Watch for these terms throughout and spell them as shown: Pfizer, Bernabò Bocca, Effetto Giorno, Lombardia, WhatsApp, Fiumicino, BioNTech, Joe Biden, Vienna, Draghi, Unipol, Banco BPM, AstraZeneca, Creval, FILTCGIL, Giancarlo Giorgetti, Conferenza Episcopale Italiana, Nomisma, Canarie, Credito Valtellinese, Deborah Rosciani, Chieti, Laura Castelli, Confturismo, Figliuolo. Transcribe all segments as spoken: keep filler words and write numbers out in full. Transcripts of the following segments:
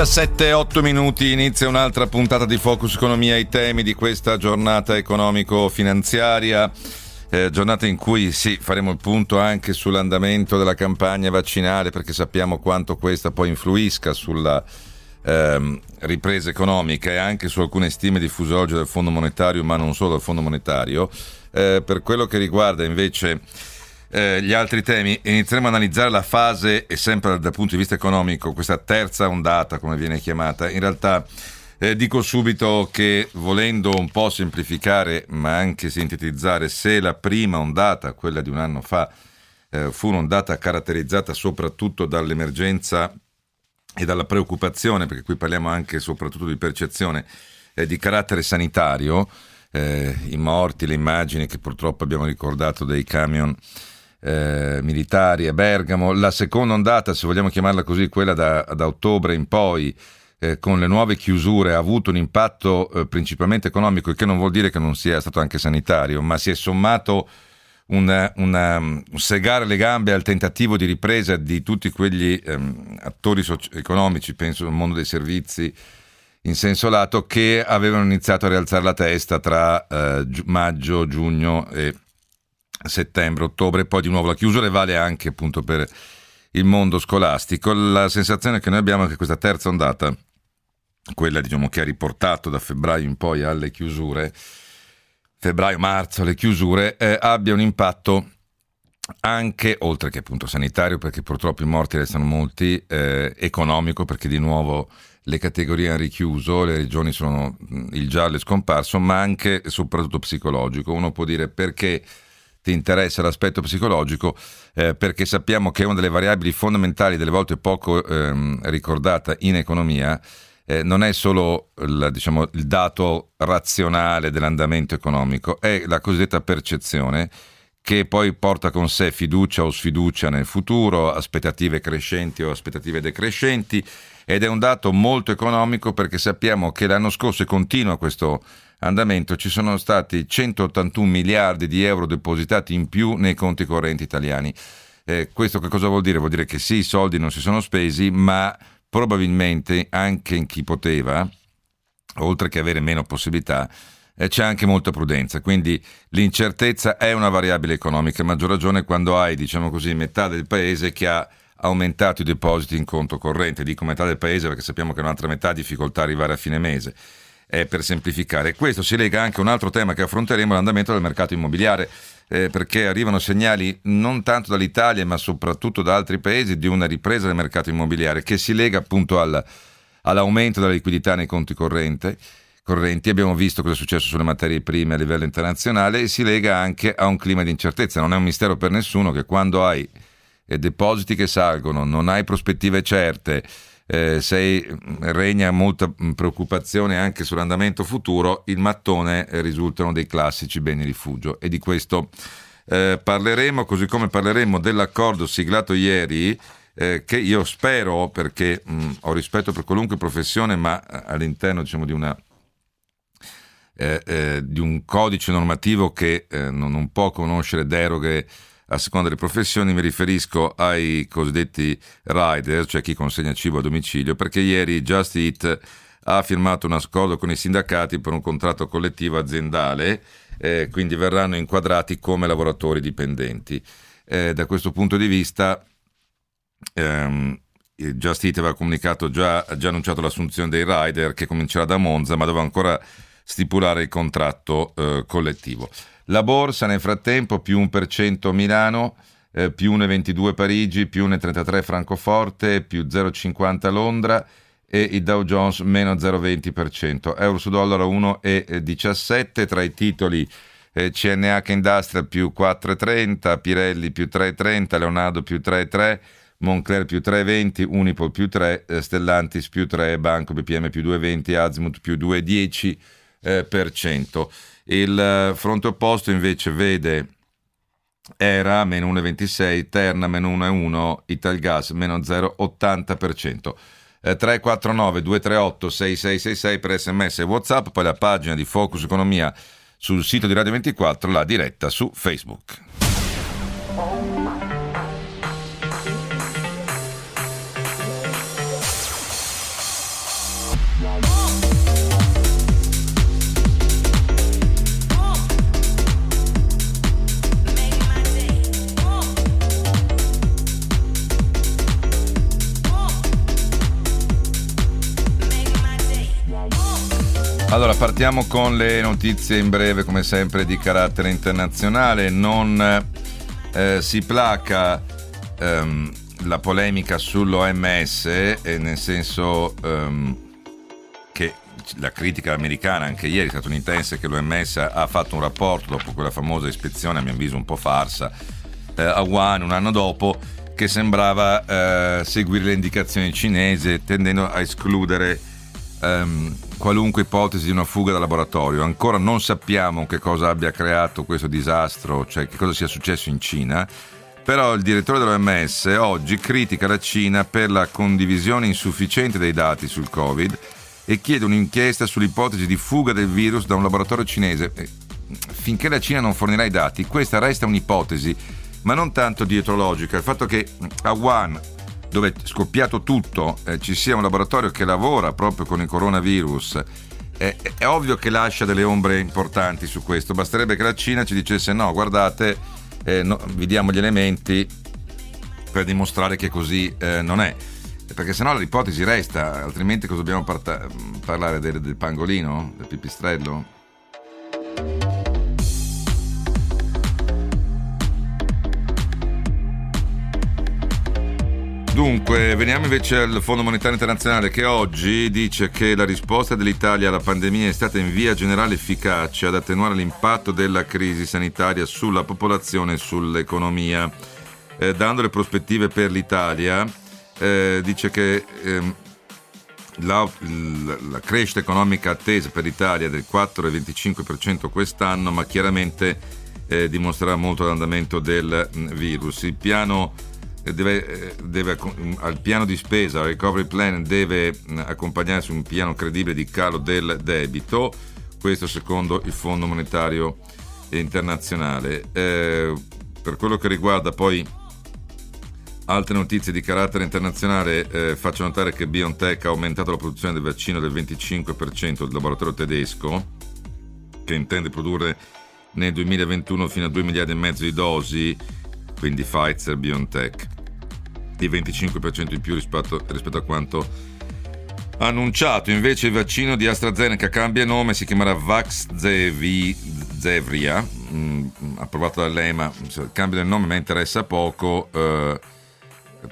diciassette e otto minuti, inizia un'altra puntata di Focus Economia, i temi di questa giornata economico-finanziaria, eh, giornata in cui sì, faremo il punto anche sull'andamento della campagna vaccinale, perché sappiamo quanto questa poi influisca sulla ehm, ripresa economica e anche su alcune stime di fusorgio del Fondo Monetario, ma non solo del Fondo Monetario. Eh, per quello che riguarda invece Eh, gli altri temi, inizieremo ad analizzare la fase, e sempre dal punto di vista economico, questa terza ondata, come viene chiamata. In realtà eh, dico subito che, volendo un po' semplificare ma anche sintetizzare, se la prima ondata, quella di un anno fa, eh, fu un'ondata caratterizzata soprattutto dall'emergenza e dalla preoccupazione, perché qui parliamo anche soprattutto di percezione eh, di carattere sanitario, eh, i morti, le immagini che purtroppo abbiamo ricordato dei camion Eh, militari a Bergamo. La seconda ondata, se vogliamo chiamarla così, quella da, da ottobre in poi, eh, con le nuove chiusure, ha avuto un impatto eh, principalmente economico, il che non vuol dire che non sia stato anche sanitario, ma si è sommato una, una, un segare le gambe al tentativo di ripresa di tutti quegli ehm, attori soci- economici, penso al mondo dei servizi in senso lato, che avevano iniziato a rialzare la testa tra eh, gi- maggio, giugno e settembre, ottobre, poi di nuovo la chiusura, vale anche appunto per il mondo scolastico. La sensazione che noi abbiamo è che questa terza ondata, quella diciamo che ha riportato da febbraio in poi alle chiusure, febbraio-marzo alle chiusure, eh, abbia un impatto anche, oltre che appunto sanitario, perché purtroppo i morti restano molti, eh, economico, perché di nuovo le categorie hanno richiuso, le regioni sono, il giallo è scomparso, ma anche e soprattutto psicologico. Uno può dire: perché ti interessa l'aspetto psicologico? Eh, perché sappiamo che è una delle variabili fondamentali, delle volte poco ehm, ricordata in economia. Eh, non è solo la, diciamo, il dato razionale dell'andamento economico, è la cosiddetta percezione, che poi porta con sé fiducia o sfiducia nel futuro, aspettative crescenti o aspettative decrescenti, ed è un dato molto economico, perché sappiamo che l'anno scorso, e continua questo andamento, ci sono stati centottantuno miliardi di euro depositati in più nei conti correnti italiani. Eh, questo che cosa vuol dire? Vuol dire che sì, i soldi non si sono spesi, ma probabilmente anche in chi poteva, oltre che avere meno possibilità, eh, c'è anche molta prudenza. Quindi l'incertezza è una variabile economica, a maggior ragione quando hai, diciamo così, metà del paese che ha aumentato i depositi in conto corrente. Dico metà del paese perché sappiamo che un'altra metà ha difficoltà a arrivare a fine mese. Eh, per semplificare, questo si lega anche a un altro tema che affronteremo, l'andamento del mercato immobiliare, eh, perché arrivano segnali non tanto dall'Italia ma soprattutto da altri paesi di una ripresa del mercato immobiliare, che si lega appunto al, all'aumento della liquidità nei conti correnti correnti. Abbiamo visto cosa è successo sulle materie prime a livello internazionale, e si lega anche a un clima di incertezza. Non è un mistero per nessuno che quando hai eh, depositi che salgono, non hai prospettive certe, Eh, se regna molta preoccupazione anche sull'andamento futuro, il mattone eh, risulta uno dei classici beni rifugio, e di questo eh, parleremo, così come parleremo dell'accordo siglato ieri, eh, che io spero, perché mh, ho rispetto per qualunque professione, ma all'interno diciamo di una eh, eh, di un codice normativo che eh, non, non può conoscere deroghe a seconda delle professioni. Mi riferisco ai cosiddetti rider, cioè chi consegna cibo a domicilio, perché ieri Just Eat ha firmato un accordo con i sindacati per un contratto collettivo aziendale, eh, quindi verranno inquadrati come lavoratori dipendenti. Eh, da questo punto di vista ehm, Just Eat aveva comunicato già, ha già annunciato l'assunzione dei rider, che comincerà da Monza, ma doveva ancora stipulare il contratto eh, collettivo. La borsa nel frattempo più un per cento Milano, eh, più uno virgola ventidue Parigi, più uno virgola trentatré Francoforte, più zero virgola cinquanta Londra, e il Dow Jones meno zero virgola venti per cento. Euro su dollaro uno virgola diciassette. Tra i titoli eh, C N H Industria più quattro virgola trenta, Pirelli più tre virgola trenta, Leonardo più tre virgola tre, Moncler più tre virgola venti, Unipol più tre, eh, Stellantis più tre, Banco B P M più due virgola venti, Azimut più due virgola dieci per cento. Eh, per cento. Il fronte opposto invece vede Era meno uno virgola ventisei, Terna meno uno virgola uno, Italgas meno zero virgola ottanta per cento. Eh, tre quattro nove due tre otto sei sei sei sei per sms e WhatsApp, poi la pagina di Focus Economia sul sito di Radio ventiquattro, la diretta su Facebook. Allora, partiamo con le notizie in breve, come sempre, di carattere internazionale. Non eh, si placa ehm, la polemica sull'O M S, eh, nel senso ehm, che la critica americana, anche ieri statunitense, che l'O M S ha fatto un rapporto dopo quella famosa ispezione, a mio avviso un po' farsa, eh, a Wuhan un anno dopo, che sembrava eh, seguire le indicazioni cinesi, tendendo a escludere Um, qualunque ipotesi di una fuga da laboratorio. Ancora non sappiamo che cosa abbia creato questo disastro, cioè che cosa sia successo in Cina, però il direttore dell'O M S oggi critica la Cina per la condivisione insufficiente dei dati sul Covid e chiede un'inchiesta sull'ipotesi di fuga del virus da un laboratorio cinese. Finché la Cina non fornirà i dati, questa resta un'ipotesi, ma non tanto dietrologica. Il fatto che a Wuhan, dove è scoppiato tutto, eh, ci sia un laboratorio che lavora proprio con il coronavirus, eh, è ovvio che lascia delle ombre importanti su questo. Basterebbe che la Cina ci dicesse: no, guardate, eh, no, vi diamo gli elementi per dimostrare che così eh, non è, perché sennò l'ipotesi resta. Altrimenti cosa dobbiamo parta- parlare del, del pangolino, del pipistrello? Dunque, veniamo invece al Fondo Monetario Internazionale, che oggi dice che la risposta dell'Italia alla pandemia è stata in via generale efficace ad attenuare l'impatto della crisi sanitaria sulla popolazione e sull'economia. Eh, dando le prospettive per l'Italia, eh, dice che eh, la, la crescita economica attesa per l'Italia è del quattro virgola venticinque per cento quest'anno, ma chiaramente eh, dimostrerà molto l'andamento del virus. Il piano Deve, deve, al piano di spesa, al recovery plan, deve accompagnarsi un piano credibile di calo del debito, questo secondo il Fondo Monetario Internazionale. Eh, per quello che riguarda poi altre notizie di carattere internazionale, eh, faccio notare che BioNTech ha aumentato la produzione del vaccino del venticinque per cento del laboratorio tedesco, che intende produrre nel duemilaventuno fino a due miliardi e mezzo di dosi, quindi Pfizer, BioNTech, di venticinque per cento in più rispetto, rispetto a quanto annunciato. Invece il vaccino di AstraZeneca cambia nome, si chiamerà Vaxzevria, approvato dall'EMA. Cambio del nome, mi interessa poco, eh,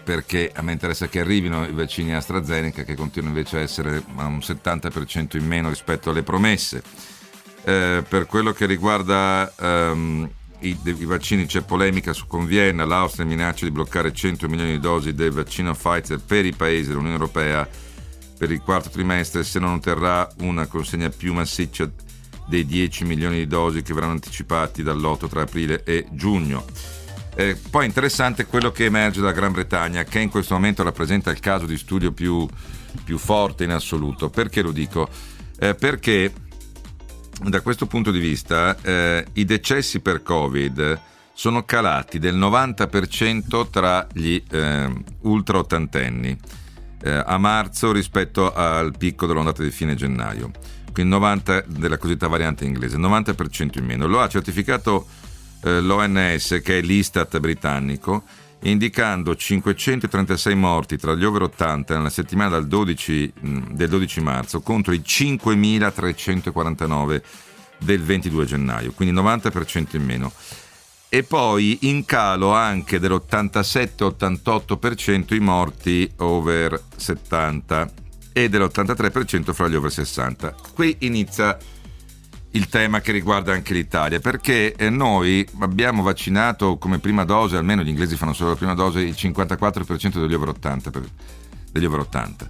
perché a me interessa che arrivino i vaccini AstraZeneca, che continuano invece a essere a un settanta per cento in meno rispetto alle promesse. Eh, per quello che riguarda ehm, I, i vaccini, c'è polemica su, con Vienna. L'Austria minaccia di bloccare cento milioni di dosi del vaccino Pfizer per i paesi dell'Unione Europea per il quarto trimestre se non otterrà una consegna più massiccia dei dieci milioni di dosi che verranno anticipati dall'otto tra aprile e giugno. Eh, poi interessante quello che emerge dalla Gran Bretagna, che in questo momento rappresenta il caso di studio più, più forte in assoluto. Perché lo dico? Eh, perché da questo punto di vista eh, i decessi per Covid sono calati del novanta per cento tra gli eh, ultra ottantenni eh, a marzo rispetto al picco dell'ondata di fine gennaio, quindi novanta della cosiddetta variante inglese, novanta per cento in meno. Lo ha certificato eh, l'O N S, che è l'Istat britannico, indicando cinquecentotrentasei morti tra gli over ottanta nella settimana dal dodici, del dodici marzo contro i cinquemilatrecentoquarantanove del ventidue gennaio, quindi novanta per cento in meno. E poi in calo anche dell'ottantasette ottantotto per cento i morti over settanta e dell'ottantatré per cento fra gli over sessanta. Qui inizia il tema che riguarda anche l'Italia, perché noi abbiamo vaccinato come prima dose, almeno gli inglesi fanno solo la prima dose, il cinquantaquattro per cento degli over ottanta. Per, degli over ottanta.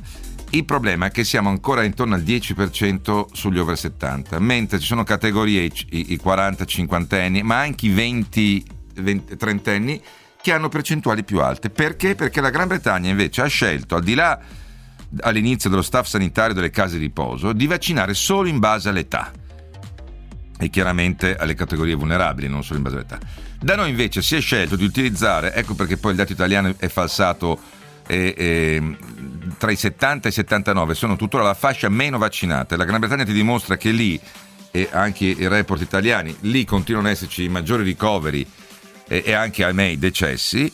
Il problema è che siamo ancora intorno al dieci per cento sugli over settanta, mentre ci sono categorie, i, i quaranta cinquantenni, ma anche i venti, venti trentenni, che hanno percentuali più alte. Perché? Perché la Gran Bretagna invece ha scelto, al di là all'inizio dello staff sanitario delle case di riposo, di vaccinare solo in base all'età e chiaramente alle categorie vulnerabili, non solo in base all'età. Da noi invece si è scelto di utilizzare, ecco perché poi il dato italiano è falsato, eh, eh, tra i settanta e i settantanove sono tuttora la fascia meno vaccinata. La Gran Bretagna ti dimostra che lì, e anche i report italiani, lì continuano ad esserci i maggiori ricoveri e, e anche, ahimè, i decessi.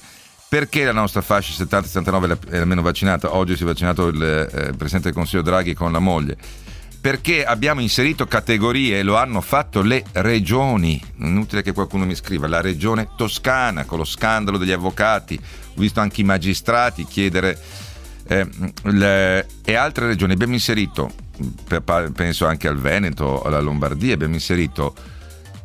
Perché la nostra fascia settanta settantanove è la meno vaccinata? Oggi si è vaccinato il eh, Presidente del Consiglio Draghi con la moglie. Perché abbiamo inserito categorie, lo hanno fatto le regioni. Inutile che qualcuno mi scriva, la regione Toscana, con lo scandalo degli avvocati, ho visto anche i magistrati chiedere, eh, le, e altre regioni. Abbiamo inserito, per, penso anche al Veneto, alla Lombardia, abbiamo inserito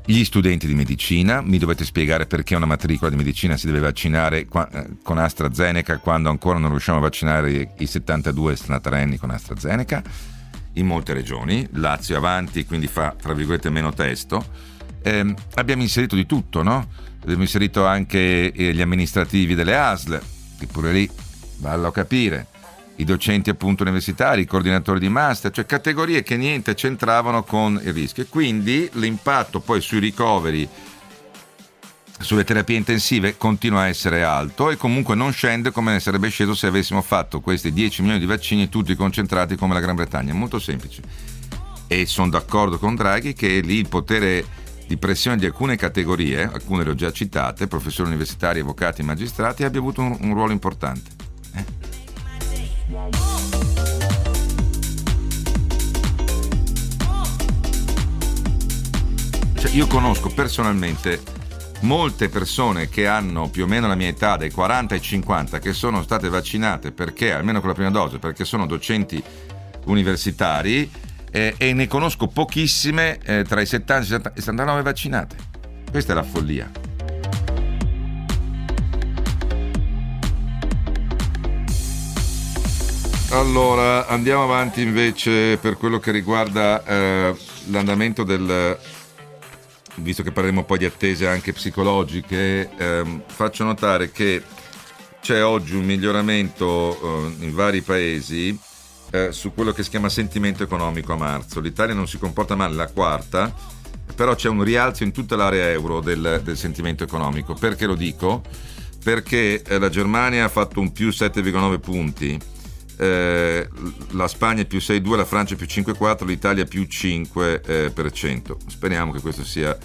gli studenti di medicina. Mi dovete spiegare perché una matricola di medicina si deve vaccinare qua, con AstraZeneca, quando ancora non riusciamo a vaccinare i settantadue senatrenni con AstraZeneca in molte regioni. Lazio avanti, quindi fa tra virgolette meno testo. Eh, abbiamo inserito di tutto, no? Abbiamo inserito anche eh, gli amministrativi delle A S L, che pure lì vallo a capire, i docenti appunto universitari, i coordinatori di master, cioè categorie che niente c'entravano con il rischio. E quindi l'impatto poi sui ricoveri, sulle terapie intensive, continua a essere alto e comunque non scende come ne sarebbe sceso se avessimo fatto questi dieci milioni di vaccini tutti concentrati come la Gran Bretagna. È molto semplice. E sono d'accordo con Draghi che lì il potere di pressione di alcune categorie, alcune le ho già citate, professori universitari, avvocati, magistrati, abbia avuto un, un ruolo importante. Eh? Cioè, io conosco personalmente molte persone che hanno più o meno la mia età, dai quaranta ai cinquanta, che sono state vaccinate perché, almeno con la prima dose, perché sono docenti universitari, eh, e ne conosco pochissime eh, tra i settanta e i settantanove vaccinate. Questa è la follia. Allora, andiamo avanti invece per quello che riguarda eh, l'andamento del, visto che parleremo poi di attese anche psicologiche, ehm, faccio notare che c'è oggi un miglioramento eh, in vari paesi eh, su quello che si chiama sentimento economico a marzo. L'Italia non si comporta male, la quarta, però c'è un rialzo in tutta l'area euro del, del sentimento economico. Perché lo dico? Perché eh, la Germania ha fatto un più sette virgola nove punti, Eh, la Spagna più sei virgola due, la Francia più cinque virgola quattro, l'Italia più cinque per cento. Eh, per cento. Speriamo che questa sia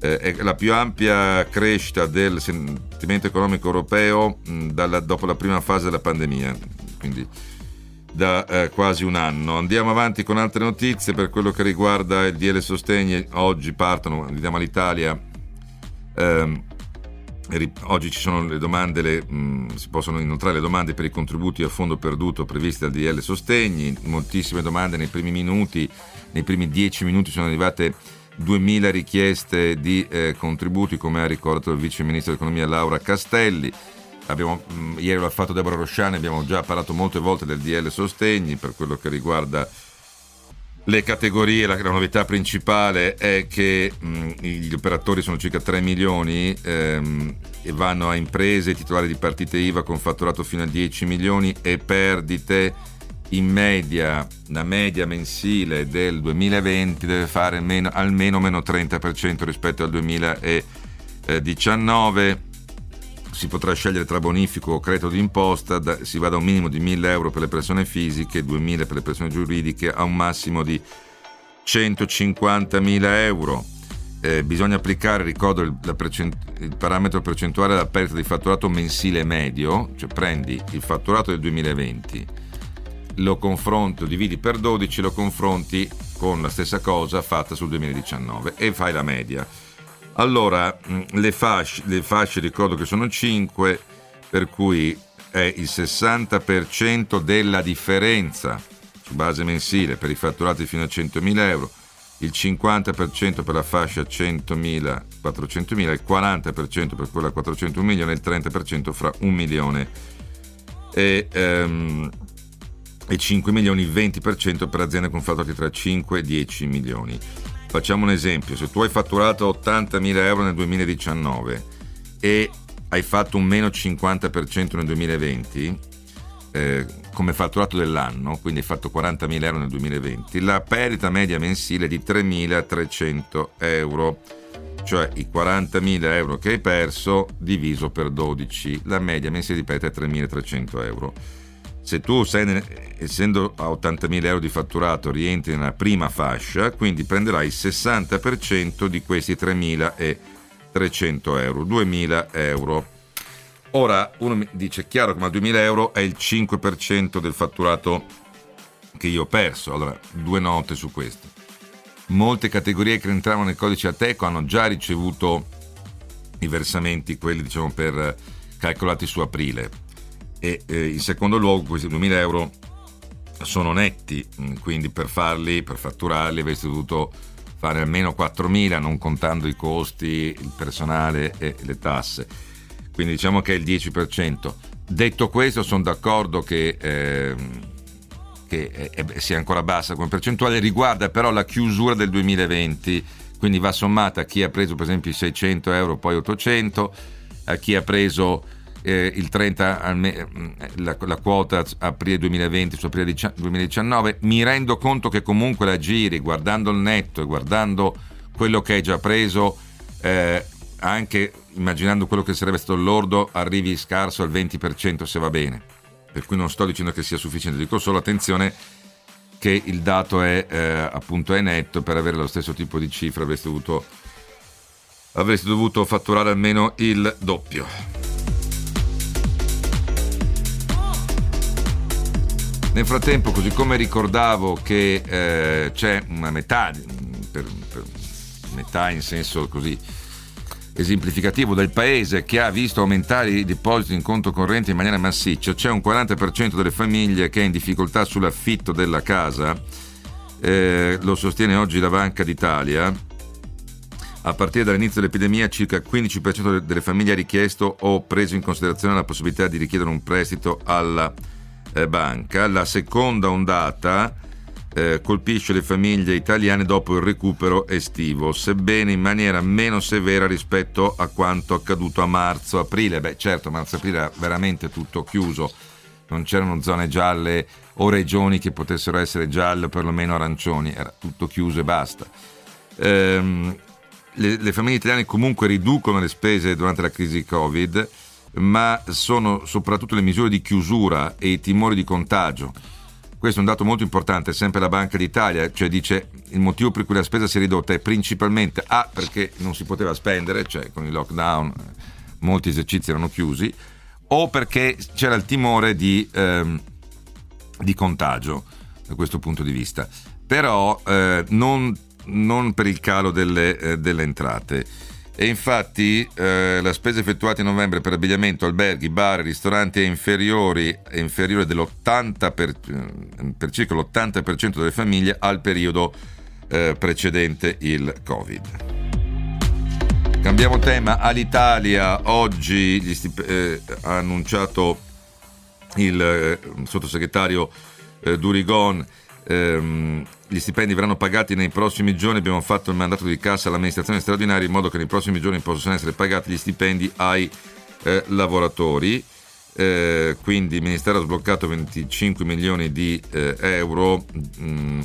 eh, la più ampia crescita del sentimento economico europeo mh, dalla, dopo la prima fase della pandemia, quindi da eh, quasi un anno. Andiamo avanti con altre notizie per quello che riguarda il D L Sostegni. Oggi partono, li diamo all'Italia. Ehm, Oggi ci sono le domande, le, mh, si possono inoltrare le domande per i contributi a fondo perduto previsti dal D L Sostegni. Moltissime domande nei primi minuti, nei primi dieci minuti sono arrivate duemila richieste di eh, contributi, come ha ricordato il Vice Ministro dell'Economia Laura Castelli. Abbiamo, mh, ieri l'ha fatto Deborah Rosciani, abbiamo già parlato molte volte del D L Sostegni per quello che riguarda le categorie. La, la novità principale è che mh, gli operatori sono circa tre milioni ehm, e vanno a imprese titolari di partite I V A con fatturato fino a dieci milioni e perdite. In media, la media mensile del duemilaventi deve fare meno, almeno meno trenta per cento rispetto al duemiladiciannove. Si potrà scegliere tra bonifico o credito d'imposta, da, si va da un minimo di mille euro per le persone fisiche, duemila per le persone giuridiche, a un massimo di centocinquantamila euro. Eh, bisogna applicare, ricordo, il, la percent- il parametro percentuale della perdita di fatturato mensile medio, cioè prendi il fatturato del duemilaventi, lo confronto, dividi per dodici, lo confronti con la stessa cosa fatta sul duemiladiciannove e fai la media. Allora, le fasce, le fasce ricordo che sono cinque, per cui è il sessanta per cento della differenza su base mensile per i fatturati fino a centomila euro, il cinquanta per cento per la fascia centomila quattrocentomila, il quaranta per cento per quella quattrocentomila, il trenta per cento fra un milione e, um, e cinque milioni, il venti per cento per aziende con fatturato tra cinque e dieci milioni. Facciamo un esempio: se tu hai fatturato ottantamila euro nel duemiladiciannove e hai fatto un meno cinquanta per cento nel duemilaventi eh, come fatturato dell'anno, quindi hai fatto quarantamila euro nel duemilaventi, la perdita media mensile è di tremilatrecento euro, cioè i quarantamila euro che hai perso diviso per dodici, la media mensile di perdita è tremilatrecento euro. Se tu sei, essendo a ottantamila euro di fatturato, rientri nella prima fascia, quindi prenderai il sessanta per cento di questi tremilatrecento euro, duemila euro. Ora uno mi dice: chiaro che ma duemila euro è il cinque per cento del fatturato che io ho perso. Allora, due note su questo: molte categorie che rientravano nel codice Ateco hanno già ricevuto i versamenti, quelli diciamo per calcolati su aprile. E eh, in secondo luogo, questi duemila euro sono netti, quindi per farli, per fatturarli, avresti dovuto fare almeno quattromila, non contando i costi, il personale e le tasse. Quindi diciamo che è il dieci per cento. Detto questo, sono d'accordo che, eh, che è, è, sia ancora bassa come percentuale. Riguarda però la chiusura del duemilaventi, quindi va sommata a chi ha preso per esempio i seicento euro, poi ottocento, a chi ha preso Eh, il trenta, la, la quota aprile duemilaventi su aprile duemiladiciannove. Mi rendo conto che comunque la giri, guardando il netto e guardando quello che hai già preso, eh, anche immaginando quello che sarebbe stato l'ordo, arrivi scarso al venti per cento, se va bene. Per cui non sto dicendo che sia sufficiente, dico solo attenzione che il dato è eh, appunto è netto. Per avere lo stesso tipo di cifra avresti dovuto, avresti dovuto fatturare almeno il doppio. Nel frattempo, così come ricordavo che eh, c'è una metà, per, per metà in senso così esemplificativo, del paese che ha visto aumentare i depositi in conto corrente in maniera massiccia, c'è un quaranta per cento delle famiglie che è in difficoltà sull'affitto della casa, eh, lo sostiene oggi la Banca d'Italia. A partire dall'inizio dell'epidemia, circa il quindici per cento delle famiglie ha richiesto o preso in considerazione la possibilità di richiedere un prestito alla banca. La seconda ondata eh, colpisce le famiglie italiane dopo il recupero estivo, sebbene in maniera meno severa rispetto a quanto accaduto a marzo-aprile. Beh, certo, marzo-aprile era veramente tutto chiuso, non c'erano zone gialle o regioni che potessero essere gialle o perlomeno arancioni, era tutto chiuso e basta. Ehm, le, le famiglie italiane comunque riducono le spese durante la crisi Covid, ma sono soprattutto le misure di chiusura e i timori di contagio. Questo è un dato molto importante, sempre la Banca d'Italia, cioè dice il motivo per cui la spesa si è ridotta è principalmente A, perché non si poteva spendere, cioè con il lockdown molti esercizi erano chiusi, o perché c'era il timore di, ehm, di contagio da questo punto di vista, però eh, non, non per il calo delle, eh, delle entrate. E infatti eh, la spesa effettuata in novembre per abbigliamento, alberghi, bar, ristoranti è inferiore dell'ottanta per, per circa l'ottanta per cento delle famiglie al periodo eh, precedente il Covid. Cambiamo tema. Alitalia oggi gli stip- eh, ha annunciato il eh, sottosegretario eh, Durigon. Ehm, gli stipendi verranno pagati nei prossimi giorni. Abbiamo fatto il mandato di cassa all'amministrazione straordinaria in modo che nei prossimi giorni possano essere pagati gli stipendi ai eh, lavoratori. Eh, quindi il Ministero ha sbloccato venticinque milioni di eh, euro. Mm,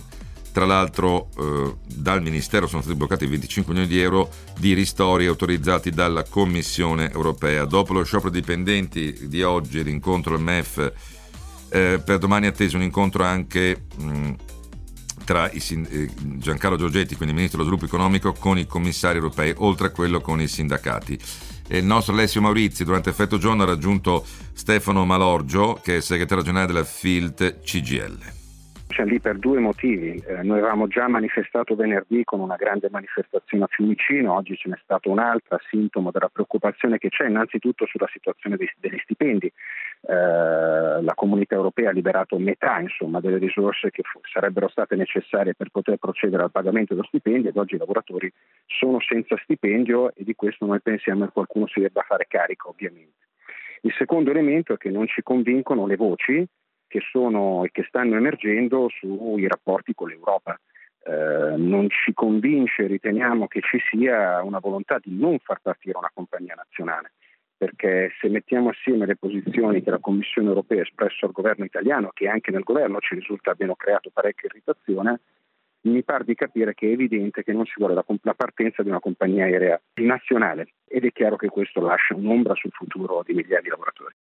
tra l'altro eh, dal Ministero sono stati bloccati venticinque milioni di euro di ristori autorizzati dalla Commissione Europea. Dopo lo sciopero dei dipendenti di oggi, l'incontro al M E F, Eh, per domani è atteso un incontro anche mh, tra i sind- eh, Giancarlo Giorgetti, quindi Ministro dello Sviluppo Economico, con i commissari europei, oltre a quello con i sindacati. E il nostro Alessio Maurizi durante Effetto Giorno ha raggiunto Stefano Malorgio, che è segretario generale della F I L T C G I L. Cioè, lì per due motivi. Eh, noi avevamo già manifestato venerdì con una grande manifestazione a Fiumicino, oggi ce n'è stata un'altra, sintomo della preoccupazione che c'è innanzitutto sulla situazione dei, degli stipendi. Eh, la Comunità Europea ha liberato metà insomma, delle risorse che f- sarebbero state necessarie per poter procedere al pagamento dello stipendio, ed oggi i lavoratori sono senza stipendio e di questo noi pensiamo che qualcuno si debba fare carico, ovviamente. Il secondo elemento è che non ci convincono le voci che sono e che stanno emergendo sui rapporti con l'Europa. Eh, non ci convince, riteniamo che ci sia una volontà di non far partire una compagnia nazionale, perché se mettiamo assieme le posizioni che la Commissione Europea ha espresso al governo italiano, che anche nel governo ci risulta abbiano creato parecchia irritazione, mi par di capire che è evidente che non si vuole la, la partenza di una compagnia aerea nazionale, ed è chiaro che questo lascia un'ombra sul futuro di migliaia di lavoratori.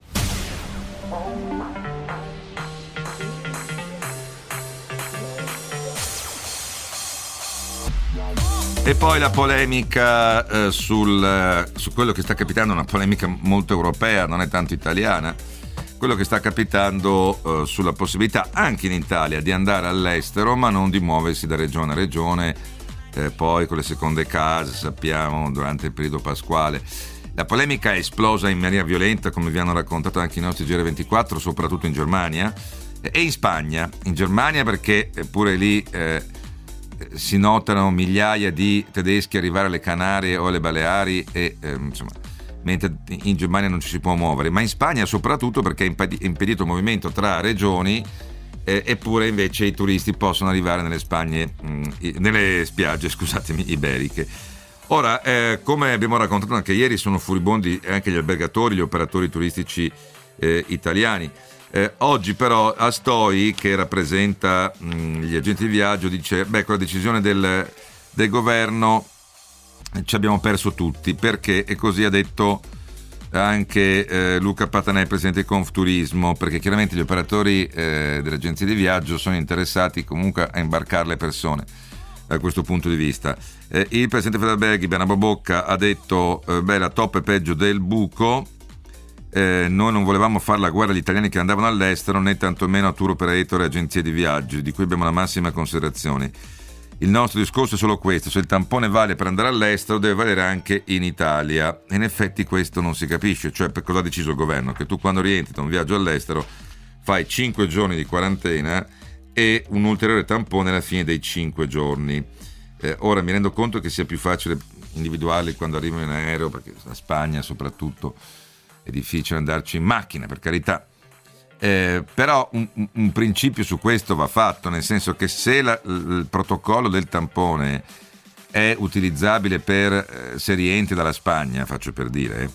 E poi la polemica eh, sul, eh, su quello che sta capitando, una polemica molto europea, non è tanto italiana, quello che sta capitando eh, sulla possibilità anche in Italia di andare all'estero ma non di muoversi da regione a regione, eh, poi con le seconde case, sappiamo, durante il periodo pasquale. La polemica è esplosa in maniera violenta, come vi hanno raccontato anche i nostri G R ventiquattro, soprattutto in Germania e in Spagna. In Germania perché pure lì... Eh, si notano migliaia di tedeschi arrivare alle Canarie o alle Baleari e eh, insomma, mentre in Germania non ci si può muovere, ma in Spagna soprattutto perché è impedito il movimento tra regioni, eh, eppure invece i turisti possono arrivare nelle Spagne mh, nelle spiagge, scusatemi, iberiche. Ora, eh, come abbiamo raccontato anche ieri, sono furibondi anche gli albergatori, gli operatori turistici eh, italiani. Eh, oggi però Astoi, che rappresenta mh, gli agenti di viaggio, dice beh, con la decisione del, del governo ci abbiamo perso tutti, perché, e così ha detto anche eh, Luca Patanè, presidente di Confturismo, perché chiaramente gli operatori eh, delle agenzie di viaggio sono interessati comunque a imbarcare le persone da questo punto di vista. Eh, il presidente Federberghi, Bernabò Bocca, ha detto eh, beh, la top è peggio del buco. Eh, noi non volevamo fare la guerra agli italiani che andavano all'estero, né tantomeno a tour operator e agenzie di viaggio, di cui abbiamo la massima considerazione. Il nostro discorso è solo questo: se il tampone vale per andare all'estero, deve valere anche in Italia. E in effetti questo non si capisce, cioè per cosa ha deciso il governo? Che tu, quando rientri da un viaggio all'estero, fai cinque giorni di quarantena e un ulteriore tampone alla fine dei cinque giorni. Eh, ora mi rendo conto che sia più facile individuarli quando arrivano in aereo, perché la Spagna soprattutto è difficile andarci in macchina, per carità, eh, però un, un principio su questo va fatto, nel senso che se la, il protocollo del tampone è utilizzabile per eh, se rientri dalla Spagna, faccio per dire,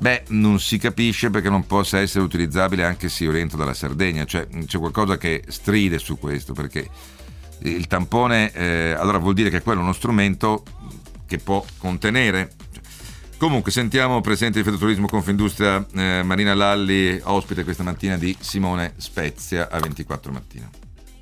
beh, non si capisce perché non possa essere utilizzabile anche se io rientro dalla Sardegna, cioè c'è qualcosa che stride su questo, perché il tampone eh, allora vuol dire che quello è uno strumento che può contenere. Comunque sentiamo presidente di Federturismo Confindustria eh, Marina Lalli, ospite questa mattina di Simone Spezia a ventiquattro mattina.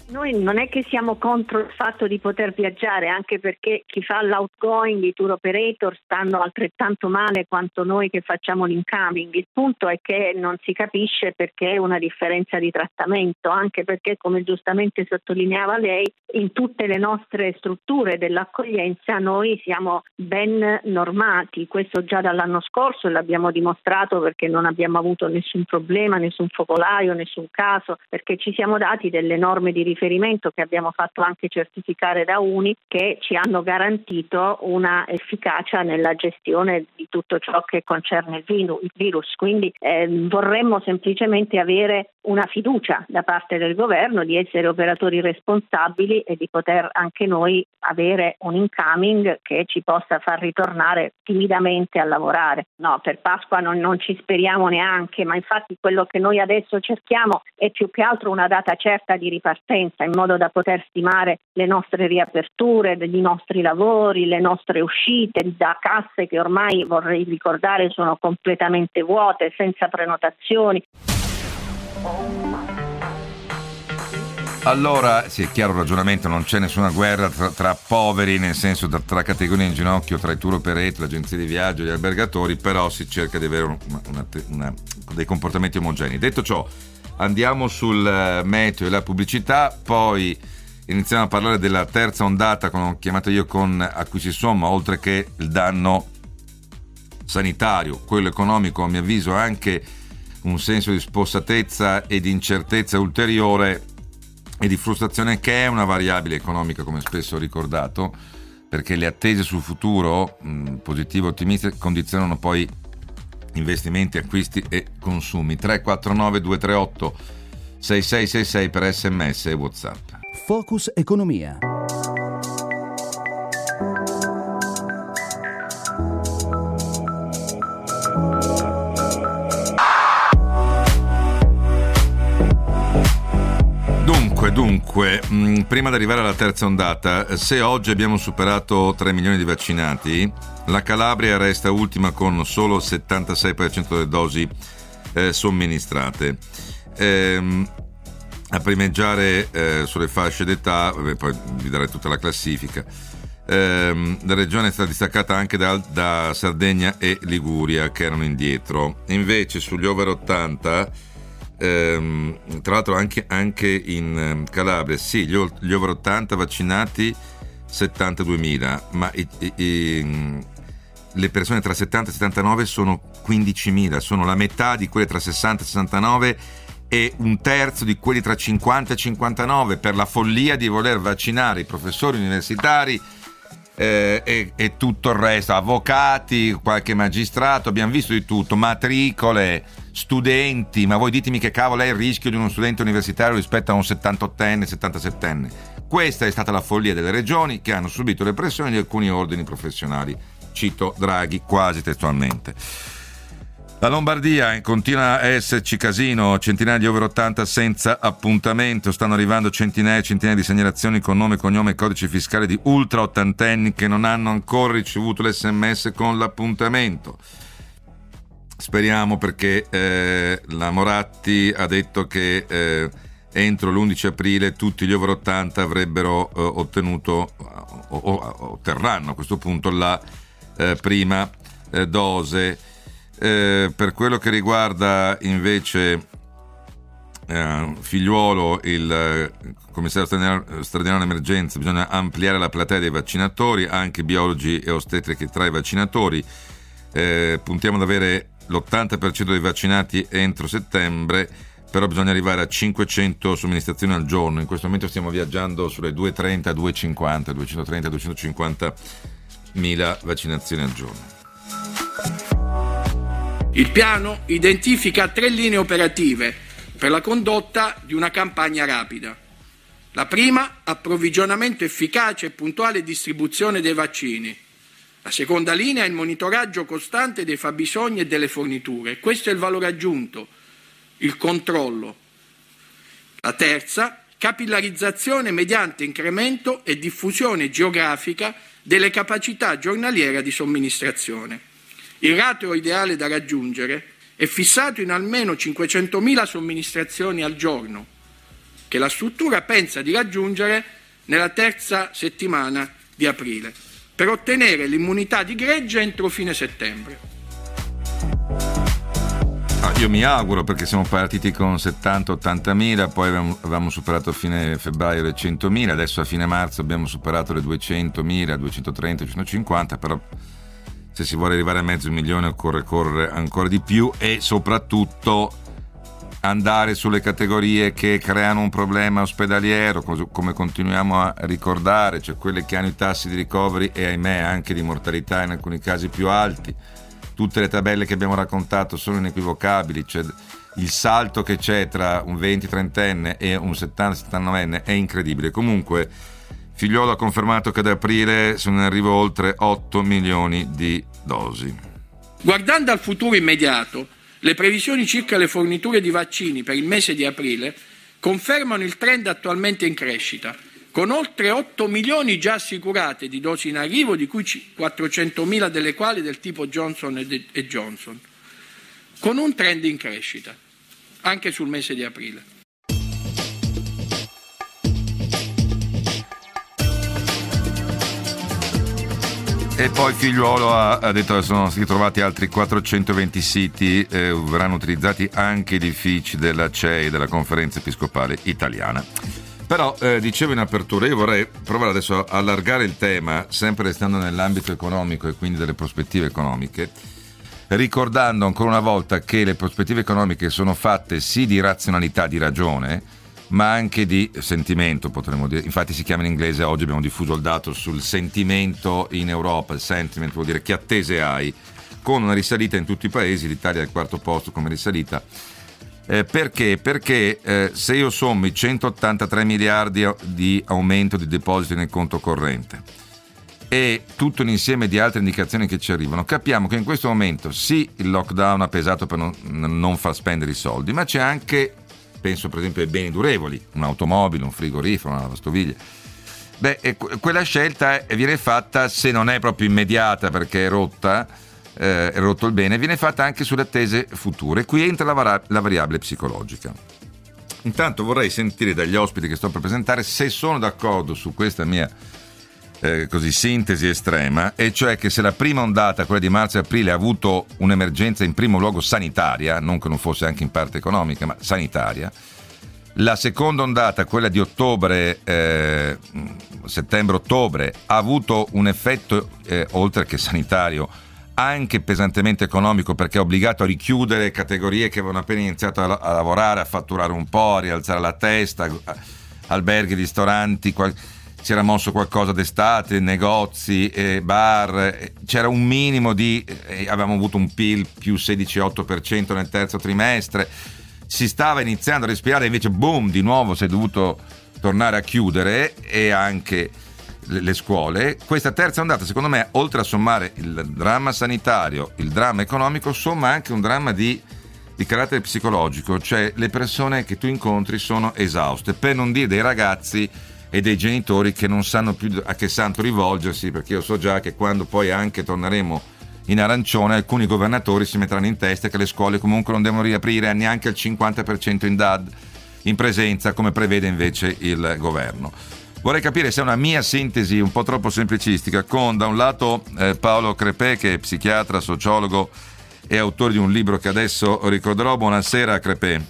Noi non è che siamo contro il fatto di poter viaggiare, anche perché chi fa l'outgoing, i tour operator stanno altrettanto male quanto noi che facciamo l'incoming. Il punto è che non si capisce perché è una differenza di trattamento, anche perché, come giustamente sottolineava lei, in tutte le nostre strutture dell'accoglienza noi siamo ben normati, questo già dall'anno scorso, e l'abbiamo dimostrato perché non abbiamo avuto nessun problema, nessun focolaio, nessun caso, perché ci siamo dati delle norme di riferimento che abbiamo fatto anche certificare da UNI, che ci hanno garantito una efficacia nella gestione di tutto ciò che concerne il virus. Quindi eh, vorremmo semplicemente avere una fiducia da parte del governo di essere operatori responsabili e di poter anche noi avere un incoming che ci possa far ritornare timidamente a lavorare. No, per Pasqua non, non ci speriamo neanche, ma infatti quello che noi adesso cerchiamo è più che altro una data certa di ripartenza, in modo da poter stimare le nostre riaperture, i nostri lavori, le nostre uscite da casse che ormai, vorrei ricordare, sono completamente vuote, senza prenotazioni. Allora, sì, è chiaro il ragionamento, non c'è nessuna guerra tra, tra poveri, nel senso tra, tra categorie in ginocchio, tra i tour operator, le agenzie di viaggio, gli albergatori, però si cerca di avere una, una, una, dei comportamenti omogenei. Detto ciò, Andiamo sul meteo e la pubblicità, poi iniziamo a parlare della terza ondata, come ho chiamato io, con a cui si somma, oltre che il danno sanitario, quello economico, a mio avviso anche un senso di spossatezza e di incertezza ulteriore e di frustrazione, che è una variabile economica, come spesso ho ricordato, perché le attese sul futuro, mh, positivo, ottimista, condizionano poi investimenti, acquisti e consumi. tre quattro nove due tre otto sei sei sei sei per sms e WhatsApp. Focus Economia. Dunque, dunque, mh, prima di arrivare alla terza ondata, se oggi abbiamo superato tre milioni di vaccinati, la Calabria resta ultima con solo il settantasei per cento delle dosi eh, somministrate. Ehm, a primeggiare eh, sulle fasce d'età, vabbè, poi vi darei tutta la classifica. Eh, la regione è stata distaccata anche da, da Sardegna e Liguria, che erano indietro. Invece sugli over ottanta, ehm, tra l'altro anche, anche in Calabria, sì, gli, gli over ottanta vaccinati settantaduemila, ma i, i, i, le persone tra settanta e settantanove sono quindicimila, sono la metà di quelle tra sessanta e sessantanove e un terzo di quelli tra cinquanta e cinquantanove, per la follia di voler vaccinare i professori universitari eh, e, e tutto il resto, avvocati, qualche magistrato, abbiamo visto di tutto, matricole, studenti. Ma voi ditemi che cavolo è il rischio di uno studente universitario rispetto a un settantottenne, settantasettenne? Questa è stata la follia delle regioni, che hanno subito le pressioni di alcuni ordini professionali, cito Draghi quasi testualmente. La Lombardia continua a esserci casino, centinaia di over ottanta senza appuntamento, stanno arrivando centinaia e centinaia di segnalazioni con nome, cognome e codice fiscale di ultra ottantenni che non hanno ancora ricevuto l'esse emme esse con l'appuntamento. Speriamo, perché eh, la Moratti ha detto che eh, entro l'undici aprile tutti gli over ottanta avrebbero eh, ottenuto o, o otterranno a questo punto la eh, prima eh, dose. Eh, per quello che riguarda invece eh, Figliuolo, il eh, commissario straordinario, straordinario all'emergenza, bisogna ampliare la platea dei vaccinatori, anche biologi e ostetriche tra i vaccinatori. Eh, puntiamo ad avere l'ottanta per cento dei vaccinati entro settembre, però bisogna arrivare a cinquecento somministrazioni al giorno. In questo momento stiamo viaggiando sulle duecentotrenta, duecentocinquanta, duecentotrenta, duecentocinquanta mila vaccinazioni al giorno. Il piano identifica tre linee operative per la condotta di una campagna rapida. La prima, approvvigionamento efficace e puntuale e distribuzione dei vaccini. La seconda linea è il monitoraggio costante dei fabbisogni e delle forniture. Questo è il valore aggiunto, il controllo. La terza, capillarizzazione mediante incremento e diffusione geografica delle capacità giornaliere di somministrazione. Il ratio ideale da raggiungere è fissato in almeno cinquecentomila somministrazioni al giorno, che la struttura pensa di raggiungere nella terza settimana di aprile, per ottenere l'immunità di gregge entro fine settembre. Ah, io mi auguro, perché siamo partiti con settanta ottanta mila, poi avevamo, avevamo superato a fine febbraio le centomila, adesso a fine marzo abbiamo superato le duecentomila, duecentotrenta, duecentocinquanta, però se si vuole arrivare a mezzo milione occorre correre ancora di più e soprattutto andare sulle categorie che creano un problema ospedaliero, come continuiamo a ricordare, cioè quelle che hanno i tassi di ricoveri e, ahimè, anche di mortalità in alcuni casi più alti. Tutte le tabelle che abbiamo raccontato sono inequivocabili, cioè il salto che c'è tra un venti trentenne e un settanta settantanovenne è incredibile. Comunque Figliuolo ha confermato che ad aprile sono in arrivo oltre otto milioni di dosi. Guardando al futuro immediato, le previsioni circa le forniture di vaccini per il mese di aprile confermano il trend attualmente in crescita, con oltre otto milioni già assicurate di dosi in arrivo, di cui quattrocentomila delle quali del tipo Johnson e Johnson, con un trend in crescita anche sul mese di aprile. E poi Figliuolo ha, ha detto che sono stati trovati altri quattrocentoventi siti, eh, verranno utilizzati anche gli uffici della C E I, della Conferenza Episcopale Italiana. Però eh, dicevo in apertura, io vorrei provare adesso a allargare il tema, sempre restando nell'ambito economico e quindi delle prospettive economiche, ricordando ancora una volta che le prospettive economiche sono fatte sì di razionalità, di ragione, ma anche di sentimento, potremmo dire. Infatti si chiama in inglese, oggi abbiamo diffuso il dato sul sentimento in Europa, il sentiment vuol dire che attese hai, con una risalita in tutti i paesi, l'Italia è al quarto posto come risalita. Eh, perché? Perché eh, se io sommo i centottantatré miliardi di aumento di depositi nel conto corrente e tutto un insieme di altre indicazioni che ci arrivano, capiamo che in questo momento sì il lockdown ha pesato per non, non far spendere i soldi, ma c'è anche, penso per esempio ai beni durevoli, un'automobile, un frigorifero, una lavastoviglie. Beh, e que- quella scelta viene fatta, se non è proprio immediata perché è rotta, Eh, è rotto il bene, viene fatta anche sulle attese future. Qui entra la, var- la variabile psicologica. Intanto vorrei sentire dagli ospiti che sto per presentare se sono d'accordo su questa mia eh, così sintesi estrema, e cioè che se la prima ondata, quella di marzo e aprile, ha avuto un'emergenza in primo luogo sanitaria, non che non fosse anche in parte economica, ma sanitaria, la seconda ondata, quella di ottobre, eh, settembre-ottobre, ha avuto un effetto eh, oltre che sanitario anche pesantemente economico, perché è obbligato a richiudere categorie che avevano appena iniziato a, a lavorare, a fatturare un po', a rialzare la testa, a, alberghi, ristoranti, qual, si era mosso qualcosa d'estate, negozi, eh, bar, eh, c'era un minimo di, eh, avevamo avuto un P I L più sedici virgola otto per cento nel terzo trimestre, si stava iniziando a respirare, invece boom, di nuovo si è dovuto tornare a chiudere, e anche le scuole. Questa terza ondata, secondo me, oltre a sommare il dramma sanitario, il dramma economico, somma anche un dramma di, di carattere psicologico, cioè le persone che tu incontri sono esauste, per non dire dei ragazzi e dei genitori che non sanno più a che santo rivolgersi, perché io so già che quando poi anche torneremo in arancione alcuni governatori si metteranno in testa che le scuole comunque non devono riaprire neanche al cinquanta per cento in D A D, in presenza, come prevede invece il governo. Vorrei capire se è una mia sintesi un po' troppo semplicistica, con da un lato eh, Paolo Crepet, che è psichiatra, sociologo e autore di un libro che adesso ricorderò. Buonasera Crepet.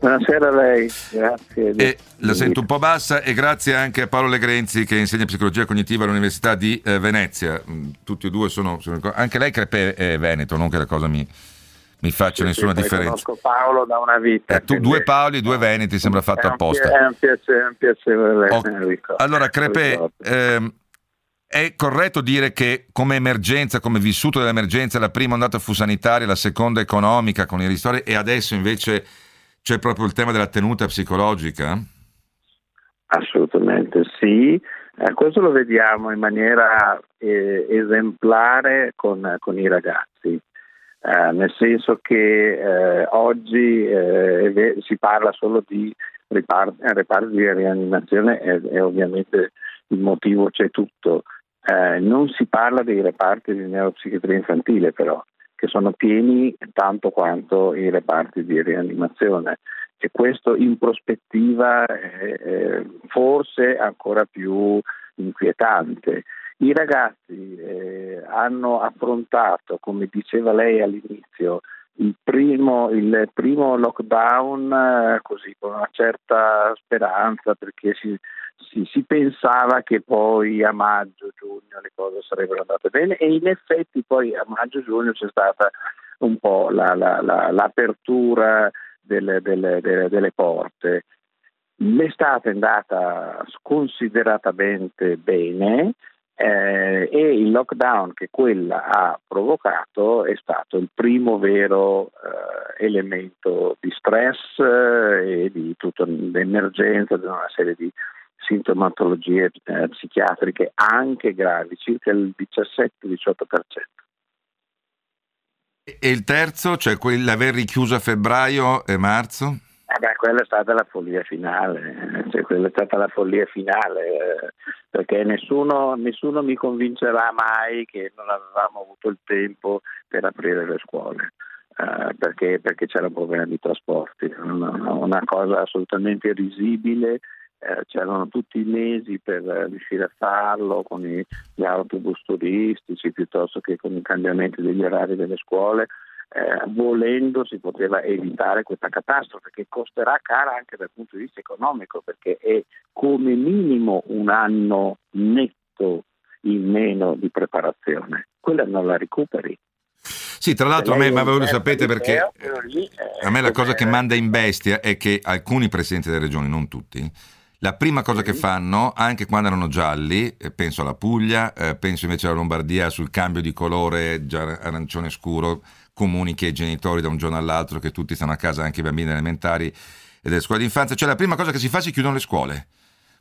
Buonasera a lei, grazie. E la sento un po' bassa, e grazie anche a Paolo Legrenzi, che insegna psicologia cognitiva all'Università di eh, Venezia. Tutti e due sono, sono... Anche lei Crepet è veneto, non che la cosa mi... mi faccio sì, nessuna sì, differenza. Conosco Paolo da una vita. Eh, tu, due Paoli, due Veneti, sembra fatto è apposta. È un piacere, è un piacevole. Oh, allora, Crepet, ehm, è corretto dire che come emergenza, come vissuto dell'emergenza, la prima ondata fu sanitaria, la seconda economica con i ristori, e adesso invece c'è proprio il tema della tenuta psicologica? Assolutamente sì. Eh, questo lo vediamo in maniera eh, esemplare con, con i ragazzi. Eh, nel senso che eh, oggi eh, si parla solo di ripar- reparti di rianimazione, e, e ovviamente il motivo c'è tutto, eh, non si parla dei reparti di neuropsichiatria infantile, però, che sono pieni tanto quanto i reparti di rianimazione, e questo in prospettiva è, è forse ancora più inquietante. I ragazzi eh, hanno affrontato, come diceva lei all'inizio, il primo, il primo lockdown eh, così con una certa speranza, perché si, si, si pensava che poi a maggio-giugno le cose sarebbero andate bene, e in effetti poi a maggio-giugno c'è stata un po' la, la, la, l'apertura delle, delle, delle, delle porte. L'estate è andata sconsideratamente bene. Eh, e il lockdown che quella ha provocato è stato il primo vero eh, elemento di stress eh, e di tutta l'emergenza di una serie di sintomatologie eh, psichiatriche anche gravi, circa il diciassette diciotto per cento. E il terzo, cioè quell'aver richiuso a febbraio e marzo? Eh beh, quella è stata la follia finale, cioè, quella è stata la follia finale, eh, perché nessuno, nessuno mi convincerà mai che non avevamo avuto il tempo per aprire le scuole, eh, perché, perché c'era un problema di trasporti, una, una cosa assolutamente risibile eh, c'erano tutti i mesi per riuscire a farlo, con i, gli autobus turistici piuttosto che con i cambiamenti degli orari delle scuole. Eh, volendo si poteva evitare questa catastrofe che costerà cara anche dal punto di vista economico, perché è come minimo un anno netto in meno di preparazione. Quella non la recuperi. Sì, tra l'altro a me, ma voi lo sapete perché a me la cosa che manda in bestia è che alcuni presidenti delle regioni, non tutti, la prima cosa che fanno, anche quando erano gialli, penso alla Puglia, penso invece alla Lombardia sul cambio di colore già arancione scuro, comunichi ai genitori da un giorno all'altro che tutti stanno a casa, anche i bambini elementari e delle scuole d'infanzia, cioè la prima cosa che si fa, si chiudono le scuole.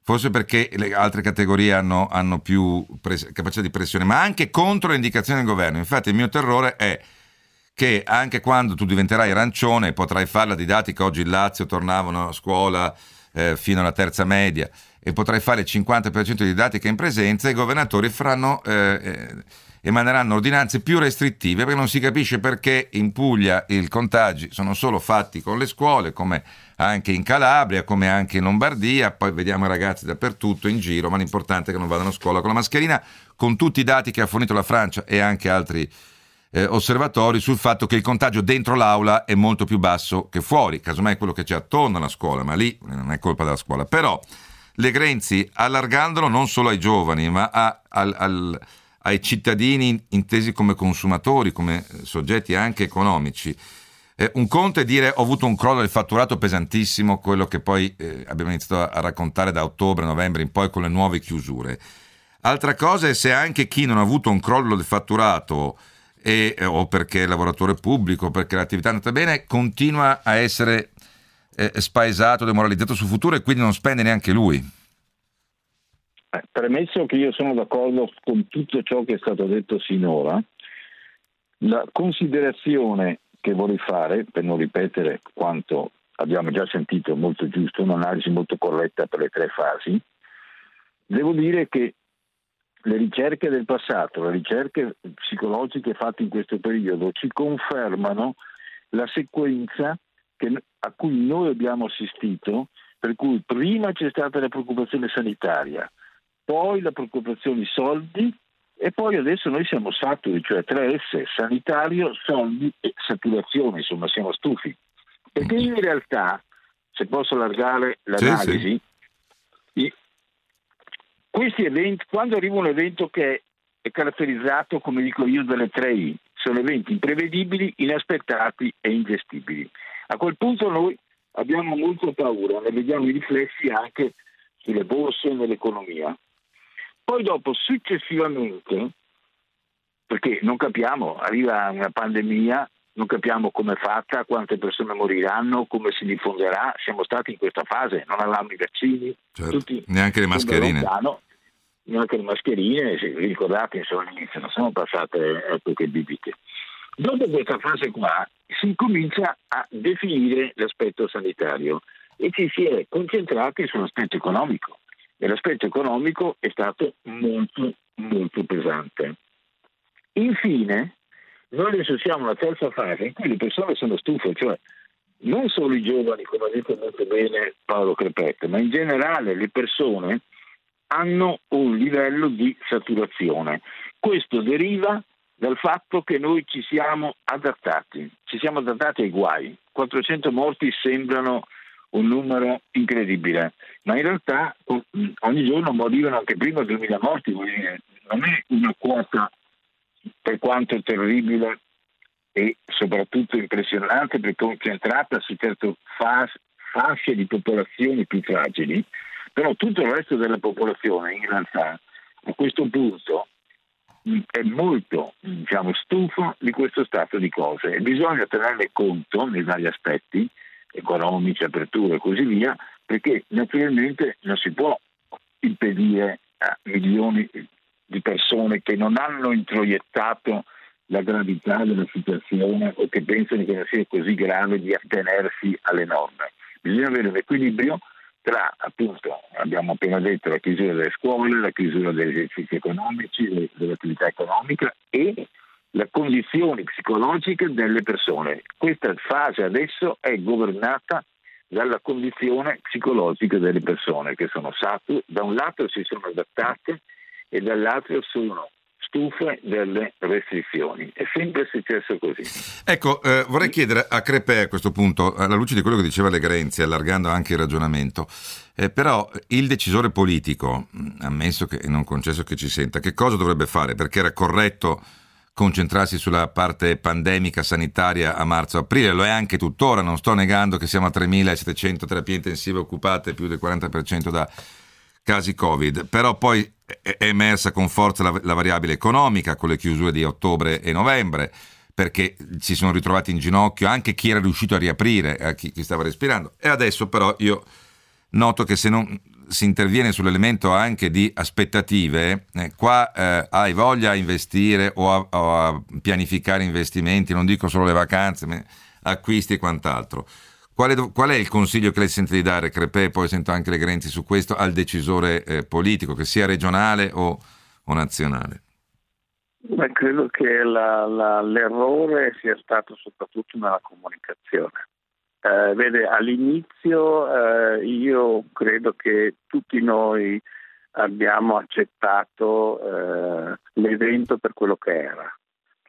Forse perché le altre categorie hanno, hanno più pres- capacità di pressione, ma anche contro le indicazioni del governo. Infatti il mio terrore è che anche quando tu diventerai arancione potrai fare la didattica. Oggi in Lazio tornavano a scuola eh, fino alla terza media e potrai fare il cinquanta per cento di didattica in presenza, e i governatori faranno, eh, eh, emaneranno ordinanze più restrittive, perché non si capisce perché in Puglia i contagi sono solo fatti con le scuole, come anche in Calabria, come anche in Lombardia. Poi vediamo i ragazzi dappertutto in giro, ma l'importante è che non vadano a scuola con la mascherina, con tutti i dati che ha fornito la Francia e anche altri eh, osservatori sul fatto che il contagio dentro l'aula è molto più basso che fuori, casomai è quello che c'è attorno alla scuola, ma lì non è colpa della scuola. Però Legrenzi, allargandolo non solo ai giovani, ma a, al, al, ai cittadini intesi come consumatori, come soggetti anche economici. Eh, un conto è dire ho avuto un crollo del fatturato pesantissimo, quello che poi eh, abbiamo iniziato a raccontare da ottobre, novembre in poi con le nuove chiusure. Altra cosa è se anche chi non ha avuto un crollo del fatturato e, eh, o perché è lavoratore pubblico, perché l'attività è andata bene, continua a essere eh, spaesato, demoralizzato sul futuro e quindi non spende neanche lui. Eh, premesso che io sono d'accordo con tutto ciò che è stato detto sinora, la considerazione che vorrei fare, per non ripetere quanto abbiamo già sentito, molto giusto, un'analisi molto corretta per le tre fasi, devo dire che le ricerche del passato, le ricerche psicologiche fatte in questo periodo ci confermano la sequenza che, a cui noi abbiamo assistito, per cui prima c'è stata la preoccupazione sanitaria, poi la preoccupazione soldi, e poi adesso noi siamo saturi, cioè tre esse, sanitario, soldi e saturazione, insomma siamo stufi. Perché in realtà, se posso allargare l'analisi, sì, sì. Questi eventi, quando arriva un evento che è caratterizzato, come dico io, dalle tre i, sono eventi imprevedibili, inaspettati e ingestibili. A quel punto noi abbiamo molto paura, ne vediamo i riflessi anche sulle borse e nell'economia. Poi dopo, successivamente, perché non capiamo, arriva una pandemia, non capiamo come è fatta, quante persone moriranno, come si diffonderà, siamo stati in questa fase, non avevamo i vaccini, certo, tutti, neanche le mascherine. Lontano, neanche le mascherine, se vi ricordate, insomma, all'inizio non sono passate a poche bibite. Dopo questa fase qua si comincia a definire l'aspetto sanitario e ci si è concentrati sull'aspetto economico. E l'aspetto economico è stato molto, molto pesante. Infine, noi adesso siamo alla terza fase in cui le persone sono stufe, cioè non solo i giovani, come ha detto molto bene Paolo Crepet, ma in generale le persone hanno un livello di saturazione. Questo deriva dal fatto che noi ci siamo adattati, ci siamo adattati ai guai. quattrocento morti sembrano un numero incredibile, ma in realtà ogni giorno morivano anche prima duemila morti, non è una quota, per quanto terribile e soprattutto impressionante, perché concentrata su certe fas- fasce di popolazioni più fragili, però tutto il resto della popolazione in realtà a questo punto è molto, diciamo, stufa di questo stato di cose e bisogna tenerne conto nei vari aspetti economici, aperture e così via, perché naturalmente non si può impedire a milioni di persone che non hanno introiettato la gravità della situazione o che pensano che non sia così grave di attenersi alle norme. Bisogna avere un equilibrio tra, appunto, abbiamo appena detto, la chiusura delle scuole, la chiusura degli esercizi economici, dell'attività economica e la condizione psicologica delle persone. Questa fase adesso è governata dalla condizione psicologica delle persone che sono sature, da un lato si sono adattate e dall'altro sono stufe delle restrizioni. È sempre successo così. Ecco, eh, vorrei chiedere a Crepet a questo punto, alla luce di quello che diceva Legrenzi, allargando anche il ragionamento, eh, però il decisore politico, ammesso che non concesso che ci senta, che cosa dovrebbe fare? Perché era corretto concentrarsi sulla parte pandemica sanitaria a marzo-aprile, lo è anche tuttora, non sto negando che siamo a tremilasettecento terapie intensive occupate, più del quaranta per cento da casi Covid, però poi è emersa con forza la, la variabile economica con le chiusure di ottobre e novembre, perché si sono ritrovati in ginocchio anche chi era riuscito a riaprire, a chi, chi stava respirando, e adesso però io noto che se non si interviene sull'elemento anche di aspettative, eh, qua eh, hai voglia a investire o a, o a pianificare investimenti, non dico solo le vacanze, ma acquisti e quant'altro. Quale, qual è il consiglio che lei sente di dare, Crepet, poi sento anche Legrenzi su questo, al decisore eh, politico, che sia regionale o, o nazionale? Beh, credo che la, la, l'errore sia stato soprattutto nella comunicazione. Eh, vede, all'inizio eh, io credo che tutti noi abbiamo accettato eh, l'evento per quello che era,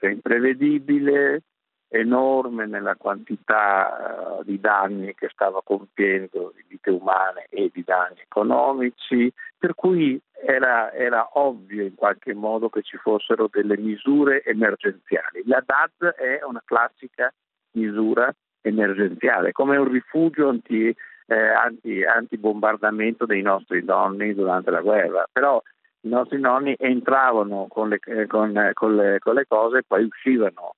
cioè imprevedibile, enorme nella quantità eh, di danni che stava compiendo, di vite umane e di danni economici, per cui era, era ovvio in qualche modo che ci fossero delle misure emergenziali. La D A D è una classica misura emergenziale, come un rifugio anti, eh, anti, antibombardamento dei nostri nonni durante la guerra. Però i nostri nonni entravano con le, eh, con, eh, con le, con le cose e poi uscivano.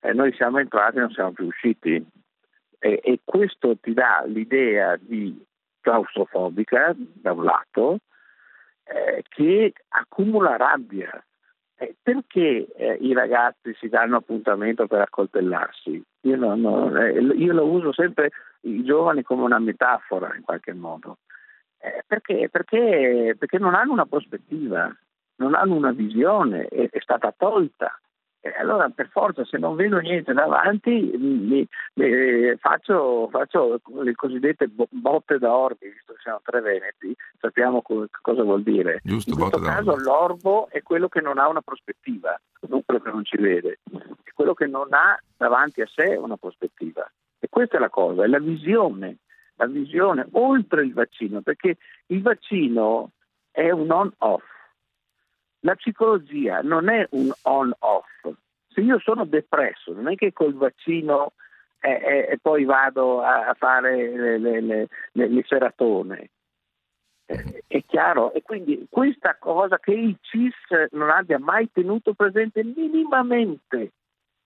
Eh, noi siamo entrati e non siamo più usciti. E, e questo ti dà l'idea di claustrofobica, da un lato, eh, che accumula rabbia. Perché eh, i ragazzi si danno appuntamento per accoltellarsi? Io, non, non, eh, io lo uso sempre, i giovani, come una metafora in qualche modo. Eh, perché, perché, perché non hanno una prospettiva, non hanno una visione, è, è stata tolta. Eh, allora per forza, se non vedo niente davanti, mi, mi, faccio, faccio le cosiddette bo- botte da orbi, visto che siamo tre veneti, sappiamo co- cosa vuol dire. Giusto, in questo caso l'orbo è quello che non ha una prospettiva, non quello che non ci vede, è quello che non ha davanti a sé una prospettiva. E questa è la cosa, è la visione, la visione oltre il vaccino, perché il vaccino è un on-off. La psicologia non è un on-off. Se io sono depresso, non è che col vaccino e eh, eh, poi vado a, a fare le, le, le, le, le seratone. Eh, è chiaro? E quindi questa cosa che il C I S non abbia mai tenuto presente minimamente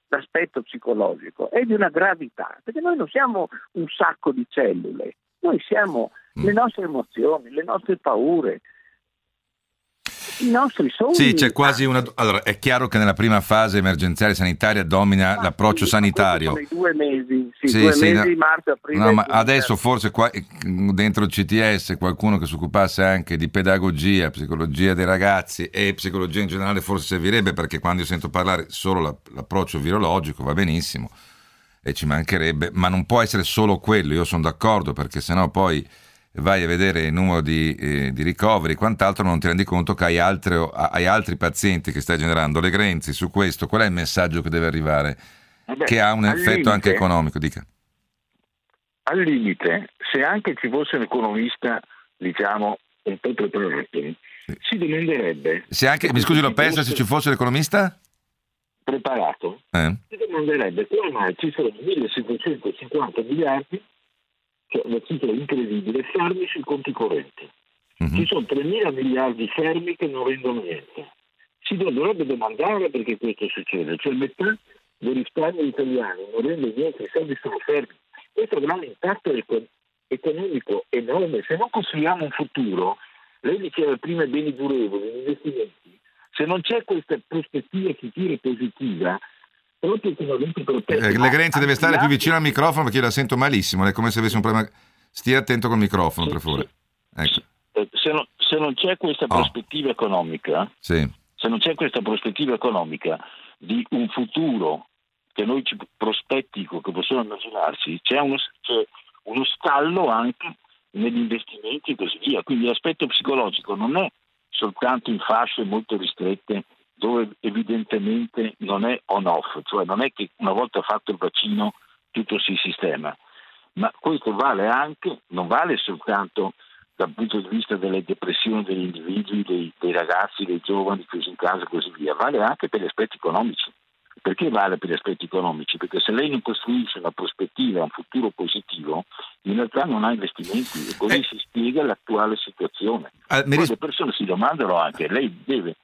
l'aspetto psicologico è di una gravità, perché noi non siamo un sacco di cellule, noi siamo le nostre emozioni, le nostre paure, i nostri sogni. Sì, c'è quasi una. Allora, è chiaro che nella prima fase emergenziale sanitaria domina ah, l'approccio sì, sanitario. I due mesi, sì, sì, due sì, mesi no, marzo, aprile. No, ma adesso forse qua, dentro il C T S qualcuno che si occupasse anche di pedagogia, psicologia dei ragazzi e psicologia in generale forse servirebbe, perché quando io sento parlare solo la, l'approccio virologico va benissimo e ci mancherebbe, ma non può essere solo quello. Io sono d'accordo, perché sennò poi vai a vedere il numero di, eh, di ricoveri, quant'altro, non ti rendi conto che hai, altre, hai altri pazienti che stai generando. Legrenzi, su questo, qual è il messaggio che deve arrivare? Vabbè, che ha un effetto limite, anche economico? Dica. Al limite, se anche ci fosse un economista, diciamo, un po' preparato, sì, si domanderebbe... Se anche, mi scusi, lo penso, se ci fosse l'economista? Preparato, eh? Si domanderebbe come mai ci sono millesettecentocinquanta miliardi, cioè una cifra incredibile, fermi sui conti correnti. Uh-huh. Ci sono tremila miliardi fermi che non rendono niente. Si dovrebbe domandare perché questo succede, cioè metà dei risparmi italiani non rende niente, i soldi sono fermi. Questo avrà un impatto economico enorme. Se non costruiamo un futuro, lei diceva prima beni durevoli, gli investimenti, se non c'è questa prospettiva futura positiva, Legrenzi deve stare più vicino al microfono perché io la sento malissimo, è come se avesse un problema. Stia attento col microfono, per favore. Ecco. Se, no, se non c'è questa prospettiva oh. economica, sì. se non c'è questa prospettiva economica di un futuro che noi ci prospetti, che possiamo immaginarci, c'è uno, c'è uno stallo anche negli investimenti e così via. Quindi l'aspetto psicologico non è soltanto in fasce molto ristrette dove evidentemente non è on-off, cioè non è che una volta fatto il vaccino tutto si sistema, ma questo vale anche, non vale soltanto dal punto di vista delle depressioni degli individui, dei, dei ragazzi, dei giovani chiusi in casa e così via, vale anche per gli aspetti economici. Perché vale per gli aspetti economici? Perché se lei non costruisce una prospettiva, un futuro positivo, in realtà non ha investimenti e così eh. si spiega l'attuale situazione. Ah, mi ris- le persone si domandano anche, lei deve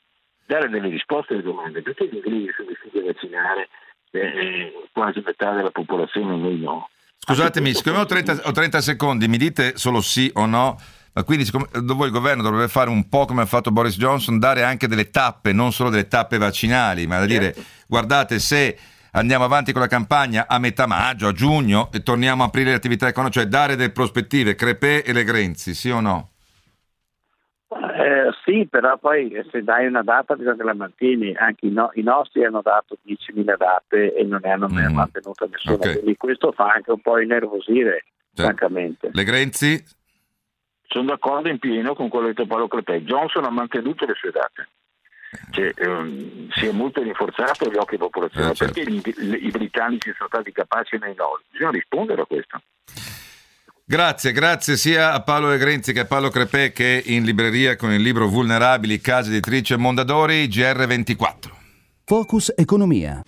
dare delle risposte alle domande, perché gli inglesi sono riusciti a vaccinare eh, quasi metà della popolazione, noi no. Scusatemi, siccome ho trenta, ho trenta secondi, mi dite solo sì o no, ma quindi siccome, dove il governo dovrebbe fare un po' come ha fatto Boris Johnson, dare anche delle tappe, non solo delle tappe vaccinali, ma da dire, guardate, se andiamo avanti con la campagna a metà maggio, a giugno, e torniamo a aprire le attività economiche, cioè dare delle prospettive, Crepet e Legrenzi, sì o no? Eh, sì, però poi se dai una data bisogna che la mantieni. Anche i, no, i nostri hanno dato diecimila date e non ne hanno mm. mantenuta nessuna, okay. Quindi questo fa anche un po' innervosire, cioè, francamente. Legrenzi? Sono d'accordo in pieno con quello che ha detto Paolo Crepet. Johnson ha mantenuto le sue date, cioè, ehm, si è molto rinforzato gli occhi popolazione, eh, certo. Perché gli, gli, i britannici sono stati capaci nei no? Bisogna rispondere a questo. Grazie, grazie sia a Paolo Legrenzi che a Paolo Crepet, che in libreria con il libro Vulnerabili, casa editrice Mondadori, G R ventiquattro. Focus Economia.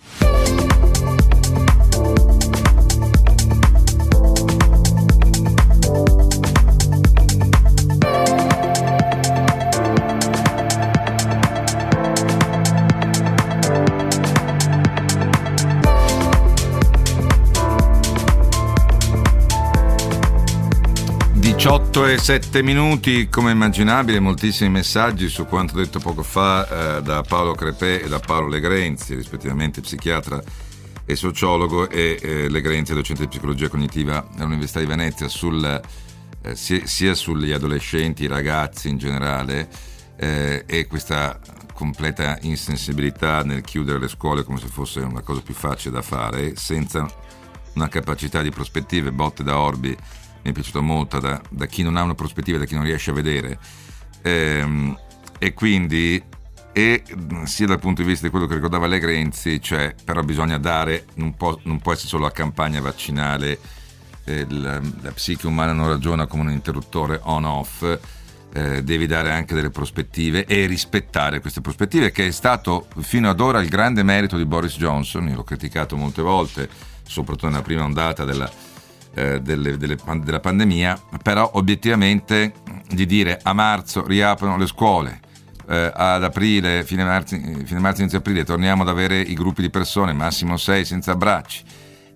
diciotto e sette minuti, come immaginabile moltissimi messaggi su quanto detto poco fa eh, da Paolo Crepet e da Paolo Legrenzi, rispettivamente psichiatra e sociologo, e eh, Legrenzi è docente di psicologia cognitiva all'Università di Venezia, sul, eh, sia, sia sugli adolescenti, i ragazzi in generale, eh, e questa completa insensibilità nel chiudere le scuole come se fosse una cosa più facile da fare, senza una capacità di prospettive, botte da orbi. Mi è piaciuto molto da, da chi non ha una prospettiva, da chi non riesce a vedere, ehm, e quindi e sia dal punto di vista di quello che ricordava Legrenzi, cioè però bisogna dare, non può, non può essere solo la campagna vaccinale, eh, la, la psiche umana non ragiona come un interruttore on-off, eh, devi dare anche delle prospettive e rispettare queste prospettive, che è stato fino ad ora il grande merito di Boris Johnson. Io l'ho criticato molte volte, soprattutto nella prima ondata della Eh, delle, delle, della pandemia, però obiettivamente di dire a marzo riaprono le scuole, eh, ad aprile, fine marzo, fine marzo inizio aprile torniamo ad avere i gruppi di persone massimo sei senza abbracci,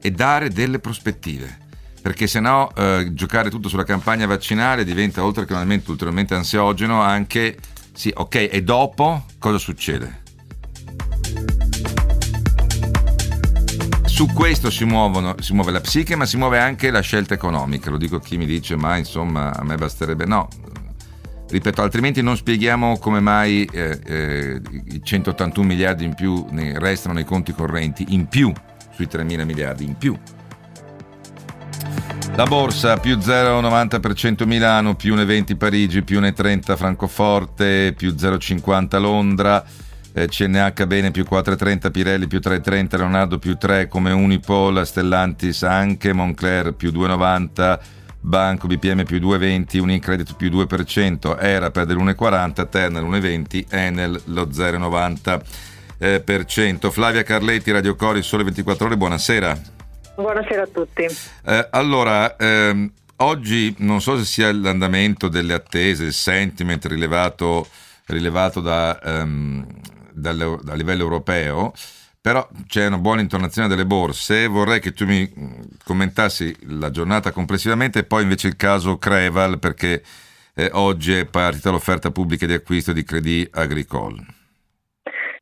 e dare delle prospettive, perché sennò eh, giocare tutto sulla campagna vaccinale diventa, oltre che ulteriormente ansiogeno, anche sì, ok, e dopo cosa succede? Su questo si muovono, si muove la psiche, ma si muove anche la scelta economica. Lo dico a chi mi dice, ma insomma a me basterebbe. No, ripeto, altrimenti non spieghiamo come mai eh, eh, i centottantuno miliardi in più ne restano nei conti correnti, in più sui tremila miliardi in più. La borsa più zero virgola novanta per cento Milano, più uno virgola venti Parigi, più uno virgola trenta Francoforte, più zero virgola cinquanta Londra. C N H bene, più quattro virgola trenta, Pirelli più tre virgola trenta, Leonardo più tre, come Unipol, Stellantis anche, Moncler più due virgola novanta, Banco B P M più due virgola venti, Unicredit più due per cento, Era perde l'uno virgola quaranta, Terna l'uno virgola venti, Enel lo zero virgola novanta per cento. Eh, per cento. Flavia Carletti, Radio Cori, Sole ventiquattro Ore, buonasera. Buonasera a tutti. Eh, allora, ehm, oggi non so se sia l'andamento delle attese, il sentiment rilevato, rilevato da... Ehm, Dal, a livello europeo, però c'è una buona intonazione delle borse. Vorrei che tu mi commentassi la giornata complessivamente e poi invece il caso Creval, perché eh, oggi è partita l'offerta pubblica di acquisto di Credit Agricole.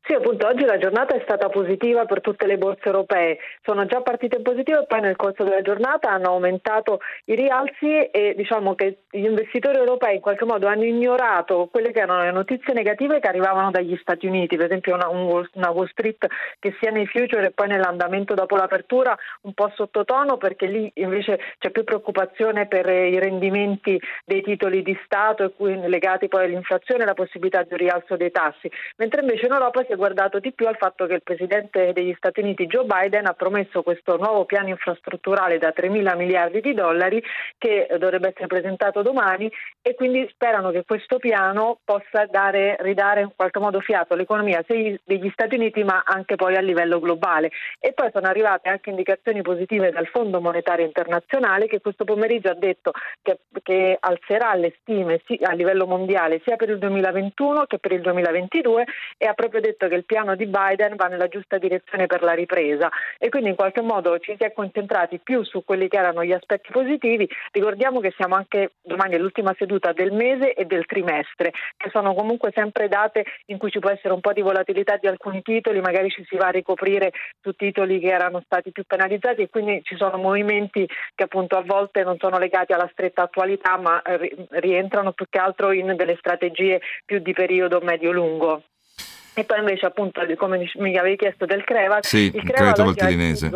Sì, appunto oggi la giornata è stata positiva per tutte le borse europee, sono già partite positive e poi nel corso della giornata hanno aumentato i rialzi e diciamo che gli investitori europei in qualche modo hanno ignorato quelle che erano le notizie negative che arrivavano dagli Stati Uniti, per esempio una, un, una Wall Street che sia nei future e poi nell'andamento dopo l'apertura un po' sottotono, perché lì invece c'è più preoccupazione per i rendimenti dei titoli di Stato e quindi legati poi all'inflazione e la possibilità di un rialzo dei tassi, mentre invece in Europa si guardato di più al fatto che il presidente degli Stati Uniti Joe Biden ha promesso questo nuovo piano infrastrutturale da tre mila miliardi di dollari che dovrebbe essere presentato domani, e quindi sperano che questo piano possa dare, ridare in qualche modo fiato all'economia sia degli Stati Uniti ma anche poi a livello globale. E poi sono arrivate anche indicazioni positive dal Fondo Monetario Internazionale, che questo pomeriggio ha detto che, che alzerà le stime a livello mondiale sia per il duemilaventuno che per il duemilaventidue, e ha proprio detto che il piano di Biden va nella giusta direzione per la ripresa, e quindi in qualche modo ci si è concentrati più su quelli che erano gli aspetti positivi. Ricordiamo che siamo anche, domani è l'ultima seduta del mese e del trimestre, che sono comunque sempre date in cui ci può essere un po' di volatilità di alcuni titoli, magari ci si va a ricoprire su titoli che erano stati più penalizzati, e quindi ci sono movimenti che appunto a volte non sono legati alla stretta attualità ma rientrano più che altro in delle strategie più di periodo medio-lungo. E poi invece appunto, come mi avevi chiesto, del Crevax, sì, il Crevax valtellinese.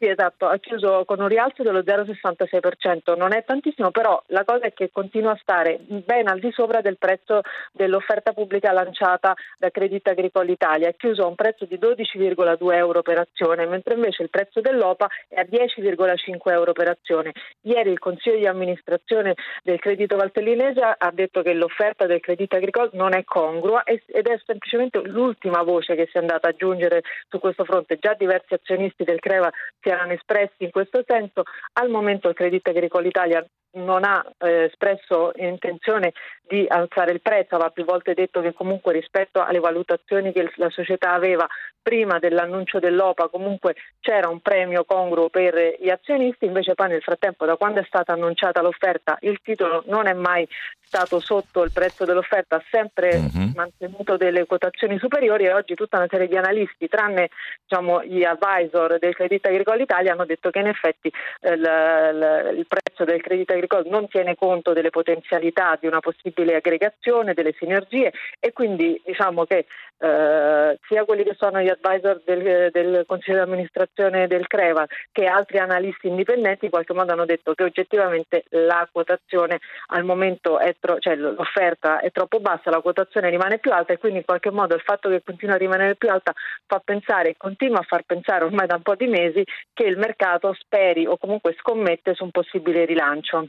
Sì, esatto, ha chiuso con un rialzo dello zero virgola sessantasei per cento, non è tantissimo, però la cosa è che continua a stare ben al di sopra del prezzo dell'offerta pubblica lanciata da Credit Agricole Italia, è chiuso a un prezzo di dodici virgola due euro per azione, mentre invece il prezzo dell'O P A è a dieci virgola cinque euro per azione. Ieri il Consiglio di amministrazione del Credito Valtellinese ha detto che l'offerta del Credit Agricole non è congrua ed è semplicemente l'ultima voce che si è andata ad aggiungere su questo fronte. Già diversi azionisti del Creva si erano espressi in questo senso, al momento il Credit Agricole Italia non ha eh, espresso intenzione di alzare il prezzo, aveva più volte detto che comunque rispetto alle valutazioni che la società aveva prima dell'annuncio dell'O P A comunque c'era un premio congruo per gli azionisti, invece poi nel frattempo da quando è stata annunciata l'offerta il titolo non è mai stato sotto il prezzo dell'offerta, ha sempre uh-huh. mantenuto delle quotazioni superiori, e oggi tutta una serie di analisti, tranne diciamo gli advisor del Credit Agricole Italia, hanno detto che in effetti eh, la, la, il prezzo del Credit Agricole non tiene conto delle potenzialità di una possibile aggregazione, delle sinergie, e quindi diciamo che eh, sia quelli che sono gli advisor del, del Consiglio di amministrazione del Creva che altri analisti indipendenti in qualche modo hanno detto che oggettivamente la quotazione al momento è Tro- cioè l'offerta è troppo bassa, la quotazione rimane più alta, e quindi in qualche modo il fatto che continua a rimanere più alta fa pensare, continua a far pensare ormai da un po' di mesi, che il mercato speri o comunque scommette su un possibile rilancio.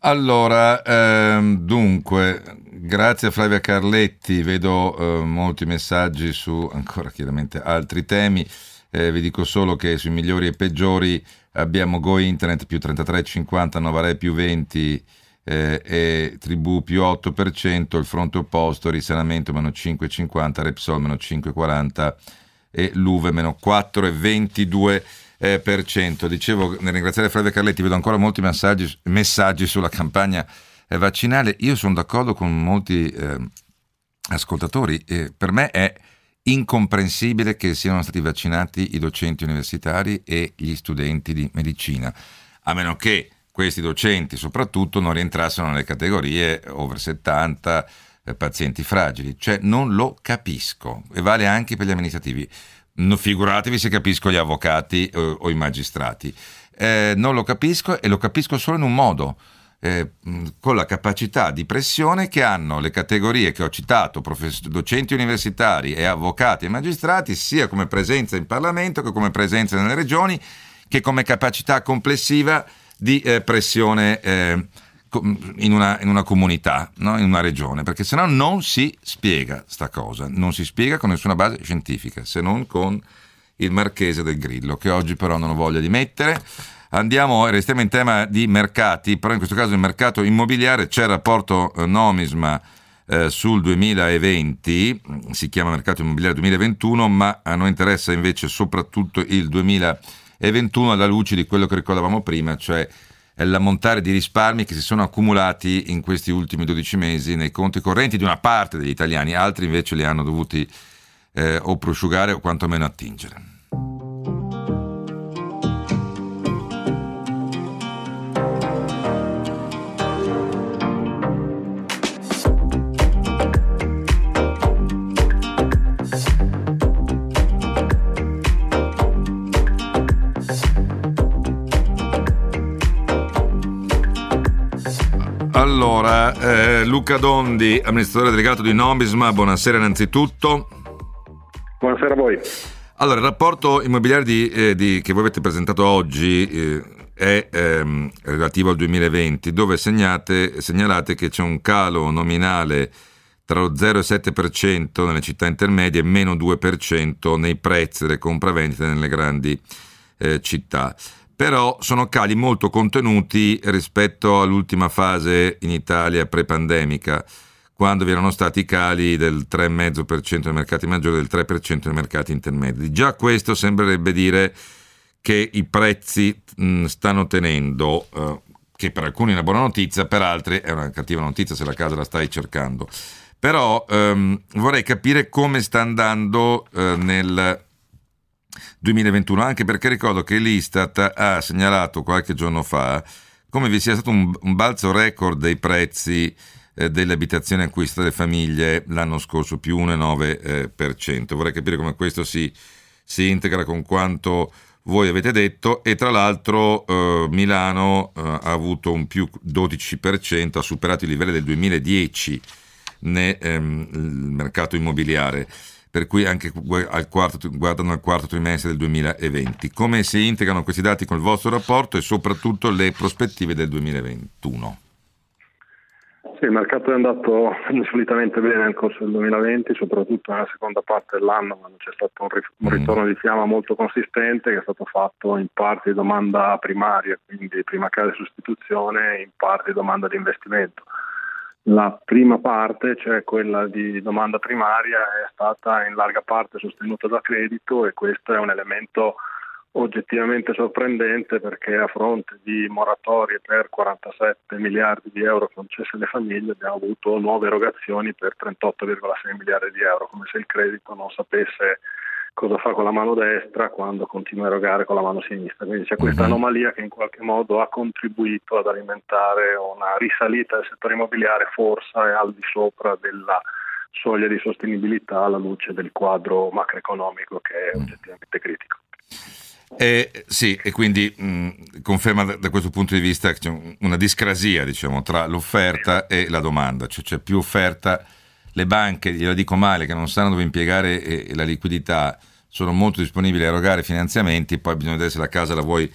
Allora, ehm, dunque, grazie a Flavia Carletti, vedo eh, molti messaggi su ancora chiaramente altri temi. Eh, vi dico solo che sui migliori e peggiori abbiamo Go Internet più trentatré virgola cinquanta, Novare più venti Eh, e Tribù più otto per cento, il fronte opposto Risanamento meno cinque virgola cinquanta, Repsol meno cinque virgola quaranta e Luve meno quattro virgola ventidue eh, per cento. Dicevo, nel ringraziare Flavia Carletti, vedo ancora molti messaggi, messaggi sulla campagna eh, vaccinale. Io sono d'accordo con molti eh, ascoltatori, eh, per me è incomprensibile che siano stati vaccinati i docenti universitari e gli studenti di medicina, a meno che questi docenti soprattutto non rientrassero nelle categorie over settanta, eh, pazienti fragili, cioè non lo capisco, e vale anche per gli amministrativi, no, figuratevi se capisco gli avvocati eh, o i magistrati, eh, non lo capisco, e lo capisco solo in un modo, eh, con la capacità di pressione che hanno le categorie che ho citato, profess- docenti universitari e avvocati e magistrati, sia come presenza in Parlamento che come presenza nelle regioni, che come capacità complessiva di eh, pressione eh, in, una, in una comunità, no? In una regione, perché sennò non si spiega sta cosa, non si spiega con nessuna base scientifica, se non con il marchese del Grillo, che oggi però non ho voglia di mettere. Andiamo, restiamo in tema di mercati, però in questo caso il mercato immobiliare. C'è il rapporto eh, Nomisma eh, sul duemilaventi, si chiama mercato immobiliare duemilaventuno, ma a noi interessa invece soprattutto il duemilaventuno alla luce di quello che ricordavamo prima, cioè l'ammontare di risparmi che si sono accumulati in questi ultimi dodici mesi nei conti correnti di una parte degli italiani, altri invece li hanno dovuti eh, o prosciugare o quantomeno attingere. Allora, eh, Luca Dondi, amministratore delegato di Nomisma, buonasera innanzitutto. Buonasera a voi. Allora, il rapporto immobiliare di, eh, di, che voi avete presentato oggi eh, è ehm, relativo al duemilaventi, dove segnate, segnalate che c'è un calo nominale tra lo zero e sette per cento nelle città intermedie e meno due per cento nei prezzi delle compravendite nelle grandi eh, città. Però sono cali molto contenuti rispetto all'ultima fase in Italia pre-pandemica, quando vi erano stati cali del tre virgola cinque per cento nei mercati maggiori e del tre per cento nei mercati intermedi. Già questo sembrerebbe dire che i prezzi mh, stanno tenendo, eh, che per alcuni è una buona notizia, per altri è una cattiva notizia se la casa la stai cercando. Però ehm, vorrei capire come sta andando eh, nel duemilaventuno, anche perché ricordo che l'Istat ha segnalato qualche giorno fa come vi sia stato un, un balzo record dei prezzi eh, delle abitazioni acquistate dalle famiglie l'anno scorso, più uno virgola nove per cento. Eh, Vorrei capire come questo si, si integra con quanto voi avete detto, e tra l'altro eh, Milano eh, ha avuto un più dodici per cento, ha superato i livelli del duemiladieci nel ehm, mercato immobiliare. Per cui anche al quarto, guardano al quarto trimestre del duemilaventi. Come si integrano questi dati col vostro rapporto e soprattutto le prospettive del duemilaventuno? Sì, il mercato è andato insolitamente bene nel corso del duemilaventi, soprattutto nella seconda parte dell'anno, quando c'è stato un, rif- un ritorno di fiamma molto consistente, che è stato fatto in parte di domanda primaria, quindi prima casa di sostituzione, in parte di domanda di investimento. La prima parte, cioè quella di domanda primaria, è stata in larga parte sostenuta da credito, e questo è un elemento oggettivamente sorprendente, perché a fronte di moratorie per quarantasette miliardi di euro concesse alle famiglie abbiamo avuto nuove erogazioni per trentotto virgola sei miliardi di euro, come se il credito non sapesse cosa fa con la mano destra quando continua a erogare con la mano sinistra. Quindi c'è questa anomalia che in qualche modo ha contribuito ad alimentare una risalita del settore immobiliare, forse al di sopra della soglia di sostenibilità alla luce del quadro macroeconomico, che è oggettivamente critico. Eh, sì, e quindi mh, conferma da, da questo punto di vista che c'è una discrasia, diciamo, tra l'offerta e la domanda, cioè c'è più offerta. Le banche, glielo dico male, che non sanno dove impiegare eh, la liquidità, sono molto disponibili a erogare finanziamenti, poi bisogna vedere se la casa la vuoi,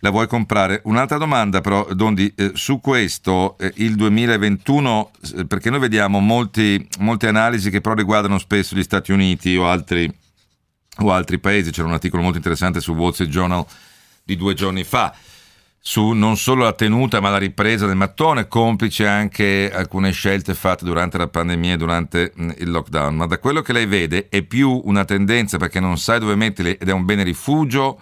la vuoi comprare. Un'altra domanda però, Dondi, eh, su questo, eh, il duemilaventuno, eh, perché noi vediamo molti, molte analisi che però riguardano spesso gli Stati Uniti o altri, o altri paesi. C'era un articolo molto interessante su Wall Street Journal di due giorni fa, su non solo la tenuta ma la ripresa del mattone, complice anche alcune scelte fatte durante la pandemia e durante il lockdown. Ma da quello che lei vede è più una tendenza perché non sai dove metterli ed è un bene rifugio,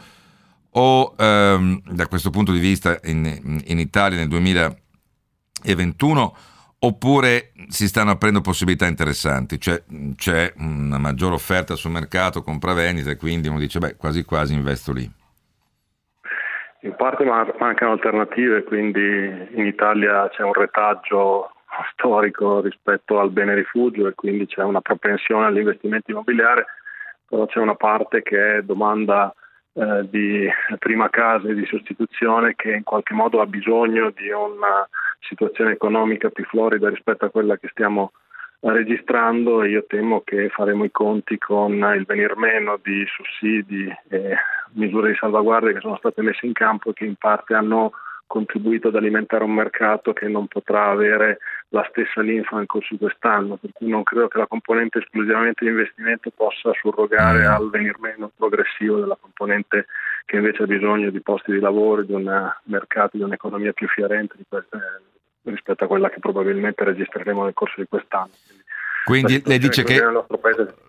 o ehm, da questo punto di vista in, in Italia nel duemilaventuno, oppure si stanno aprendo possibilità interessanti, cioè c'è una maggiore offerta sul mercato compravendita e quindi uno dice beh, quasi quasi investo lì. In parte mancano alternative, quindi in Italia c'è un retaggio storico rispetto al bene rifugio e quindi c'è una propensione all'investimento immobiliare, però c'è una parte che è domanda eh, di prima casa e di sostituzione, che in qualche modo ha bisogno di una situazione economica più florida rispetto a quella che stiamo registrando, e io temo che faremo i conti con il venir meno di sussidi e misure di salvaguardia che sono state messe in campo e che in parte hanno contribuito ad alimentare un mercato che non potrà avere la stessa linfa nel corso di quest'anno, per cui non credo che la componente esclusivamente di investimento possa surrogare al venir meno progressivo della componente che invece ha bisogno di posti di lavoro, di un mercato, di un'economia più fiorente di queste rispetto a quella che probabilmente registreremo nel corso di quest'anno. Quindi lei dice che,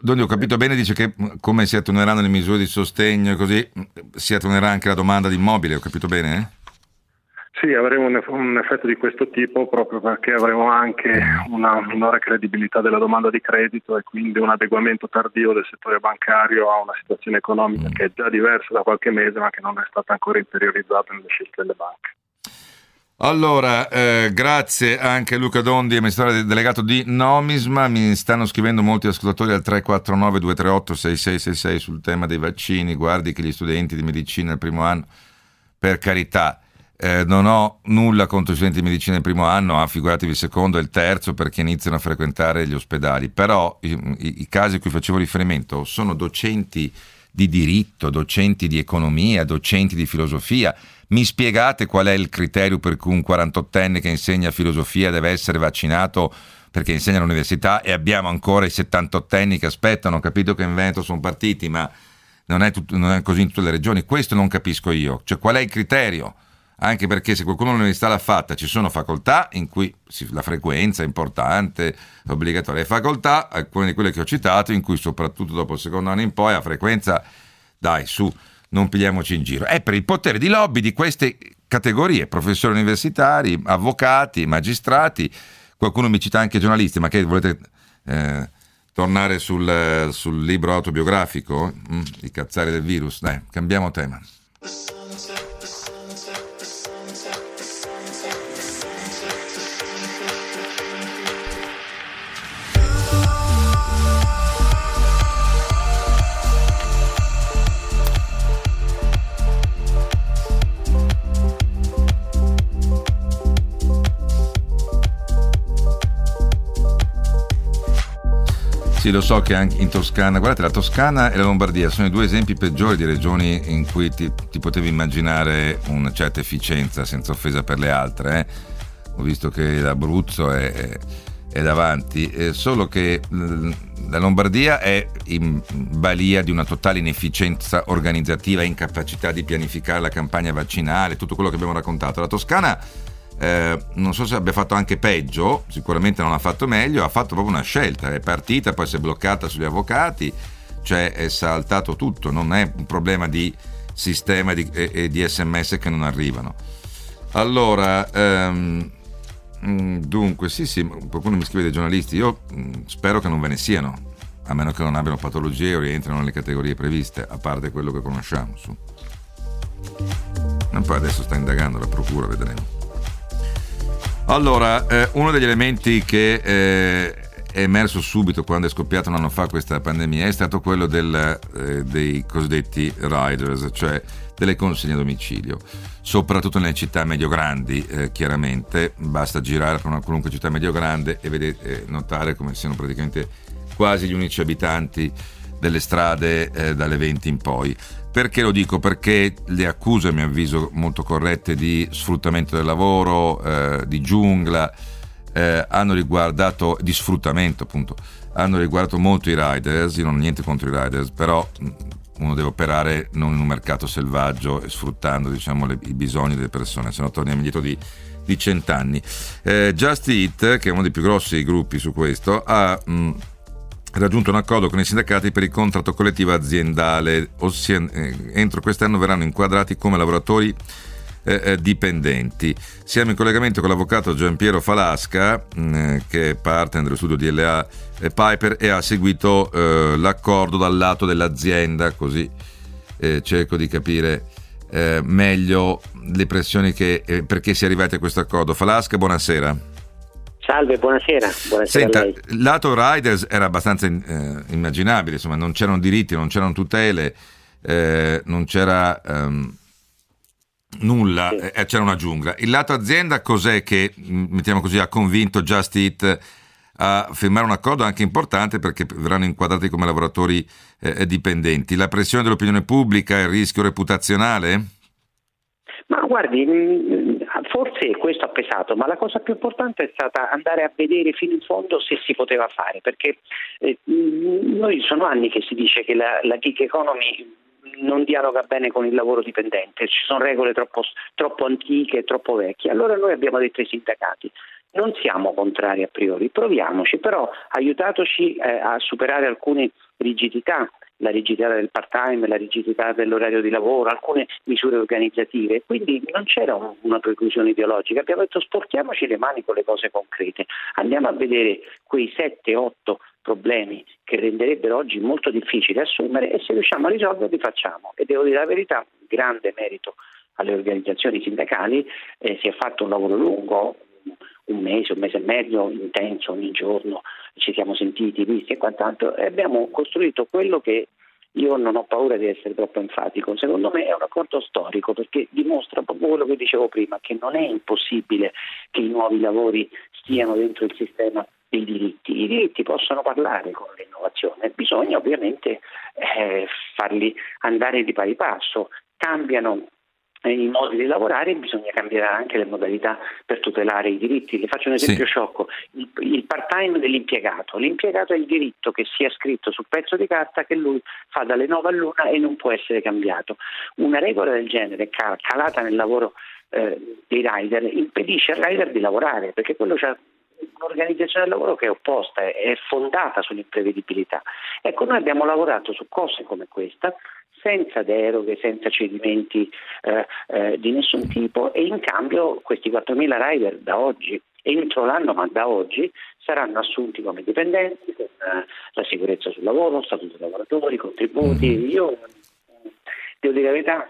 Dondi, ho capito bene, dice che come si attenueranno le misure di sostegno e così si attenuerà anche la domanda di immobile, ho capito bene? Eh? Sì, avremo un effetto di questo tipo proprio perché avremo anche una minore credibilità della domanda di credito e quindi un adeguamento tardivo del settore bancario a una situazione economica che è già diversa da qualche mese, ma che non è stata ancora interiorizzata nelle scelte delle banche. Allora, eh, grazie anche Luca Dondi, amministratore delegato di Nomisma. Mi stanno scrivendo molti ascoltatori al tre quattro nove due tre otto sei sei sei sei sul tema dei vaccini. Guardi che gli studenti di medicina al primo anno, per carità, eh, non ho nulla contro gli studenti di medicina al primo anno, ah, figuratevi il secondo e il terzo perché iniziano a frequentare gli ospedali. Però i, i, i casi a cui facevo riferimento sono docenti di diritto, docenti di economia, docenti di filosofia. Mi spiegate qual è il criterio per cui un quarantottenne che insegna filosofia deve essere vaccinato perché insegna all'università e abbiamo ancora i settantottenni che aspettano? Ho capito che in Veneto sono partiti, ma non è, tut- non è così in tutte le regioni. Questo non capisco io. Cioè, qual è il criterio? Anche perché se qualcuno all'università l'ha fatta, ci sono facoltà in cui la frequenza è importante, obbligatoria, e facoltà, alcune di quelle che ho citato, in cui soprattutto dopo il secondo anno in poi la frequenza, dai, su, non pigliamoci in giro. È per il potere di lobby di queste categorie, professori universitari, avvocati, magistrati, qualcuno mi cita anche giornalisti, ma che volete eh, tornare sul, sul libro autobiografico, mm, I cazzari del virus? Dai, cambiamo tema. Sì, lo so che anche in Toscana, guardate, la Toscana e la Lombardia sono i due esempi peggiori di regioni in cui ti, ti potevi immaginare una certa efficienza, senza offesa per le altre. Eh. Ho visto che l'Abruzzo è, è, è davanti, è solo che la Lombardia è in balia di una totale inefficienza organizzativa, incapacità di pianificare la campagna vaccinale, tutto quello che abbiamo raccontato. La Toscana, Eh, non so se abbia fatto anche peggio, sicuramente non ha fatto meglio, ha fatto proprio una scelta, è partita, poi si è bloccata sugli avvocati, cioè è saltato tutto, non è un problema di sistema di, e, e di sms che non arrivano. Allora, ehm, dunque sì sì, qualcuno mi scrive dei giornalisti, io mh, spero che non ve ne siano, a meno che non abbiano patologie o rientrano nelle categorie previste, a parte quello che conosciamo. Su. Ma poi adesso sta indagando la procura, vedremo. Allora, eh, uno degli elementi che eh, è emerso subito quando è scoppiata un anno fa questa pandemia è stato quello del, eh, dei cosiddetti riders, cioè delle consegne a domicilio, soprattutto nelle città medio-grandi, eh, chiaramente. Basta girare per una qualunque città medio-grande e vedete, eh, notare come siano praticamente quasi gli unici abitanti delle strade eh, dalle venti in poi. Perché lo dico? Perché le accuse, a mio avviso, molto corrette di sfruttamento del lavoro, eh, di giungla, eh, hanno riguardato, di sfruttamento appunto, hanno riguardato molto i riders. Io non ho niente contro i riders, però uno deve operare non in un mercato selvaggio e sfruttando, diciamo, le, i bisogni delle persone, se no torniamo indietro di, di cent'anni. Eh, Just Eat, che è uno dei più grossi gruppi su questo, ha... Mh, raggiunto un accordo con i sindacati per il contratto collettivo aziendale, ossia entro quest'anno verranno inquadrati come lavoratori eh, dipendenti. Siamo in collegamento con l'avvocato Gianpiero Falasca, eh, che è partner dello studio D L A e Piper e ha seguito eh, l'accordo dal lato dell'azienda, così eh, cerco di capire eh, meglio le pressioni che eh, perché si è arrivati a questo accordo. Falasca, buonasera. Salve, buonasera. Buonasera. Senta, il lato riders era abbastanza eh, immaginabile, insomma, non c'erano diritti, non c'erano tutele, eh, non c'era ehm, nulla, sì. eh, c'era una giungla. Il lato azienda cos'è che, mettiamo così, ha convinto Just Eat a firmare un accordo anche importante perché verranno inquadrati come lavoratori eh, dipendenti? La pressione dell'opinione pubblica, il rischio reputazionale? Ma guardi, forse questo ha pesato, ma la cosa più importante è stata andare a vedere fino in fondo se si poteva fare, perché eh, noi sono anni che si dice che la, la gig economy non dialoga bene con il lavoro dipendente, ci sono regole troppo, troppo antiche, troppo vecchie. Allora noi abbiamo detto ai sindacati: non siamo contrari a priori, proviamoci, però aiutateci eh, a superare alcune rigidità la rigidità del part-time, la rigidità dell'orario di lavoro, alcune misure organizzative. Quindi non c'era un, una preclusione ideologica. Abbiamo detto sporchiamoci le mani con le cose concrete. Andiamo a vedere quei sette otto problemi che renderebbero oggi molto difficile assumere, e se riusciamo a risolverli facciamo. E devo dire la verità, grande merito alle organizzazioni sindacali, eh, si è fatto un lavoro lungo, un mese, un mese e mezzo, intenso, ogni giorno ci siamo sentiti, visti e quant'altro, e abbiamo costruito quello che io non ho paura di essere troppo enfatico, secondo me è un accordo storico, perché dimostra proprio quello che dicevo prima, che non è impossibile che i nuovi lavori stiano dentro il sistema dei diritti. I diritti possono parlare con l'innovazione, bisogna ovviamente eh, farli andare di pari passo. Cambiano i modi di lavorare, bisogna cambiare anche le modalità per tutelare i diritti. Le faccio un esempio sì. sciocco, il, il part-time dell'impiegato. L'impiegato ha il diritto che sia scritto sul pezzo di carta che lui fa dalle nove all'una e non può essere cambiato. Una regola del genere calata nel lavoro eh, dei rider impedisce al rider di lavorare, perché quello c'ha un'organizzazione del lavoro che è opposta, è fondata sull'imprevedibilità. Ecco, noi abbiamo lavorato su cose come questa, senza deroghe, senza cedimenti eh, eh, di nessun tipo, e in cambio questi quattromila rider da oggi, entro l'anno ma da oggi, saranno assunti come dipendenti, con eh, la sicurezza sul lavoro, statuto dei lavoratori, contributi. Io devo dire la verità.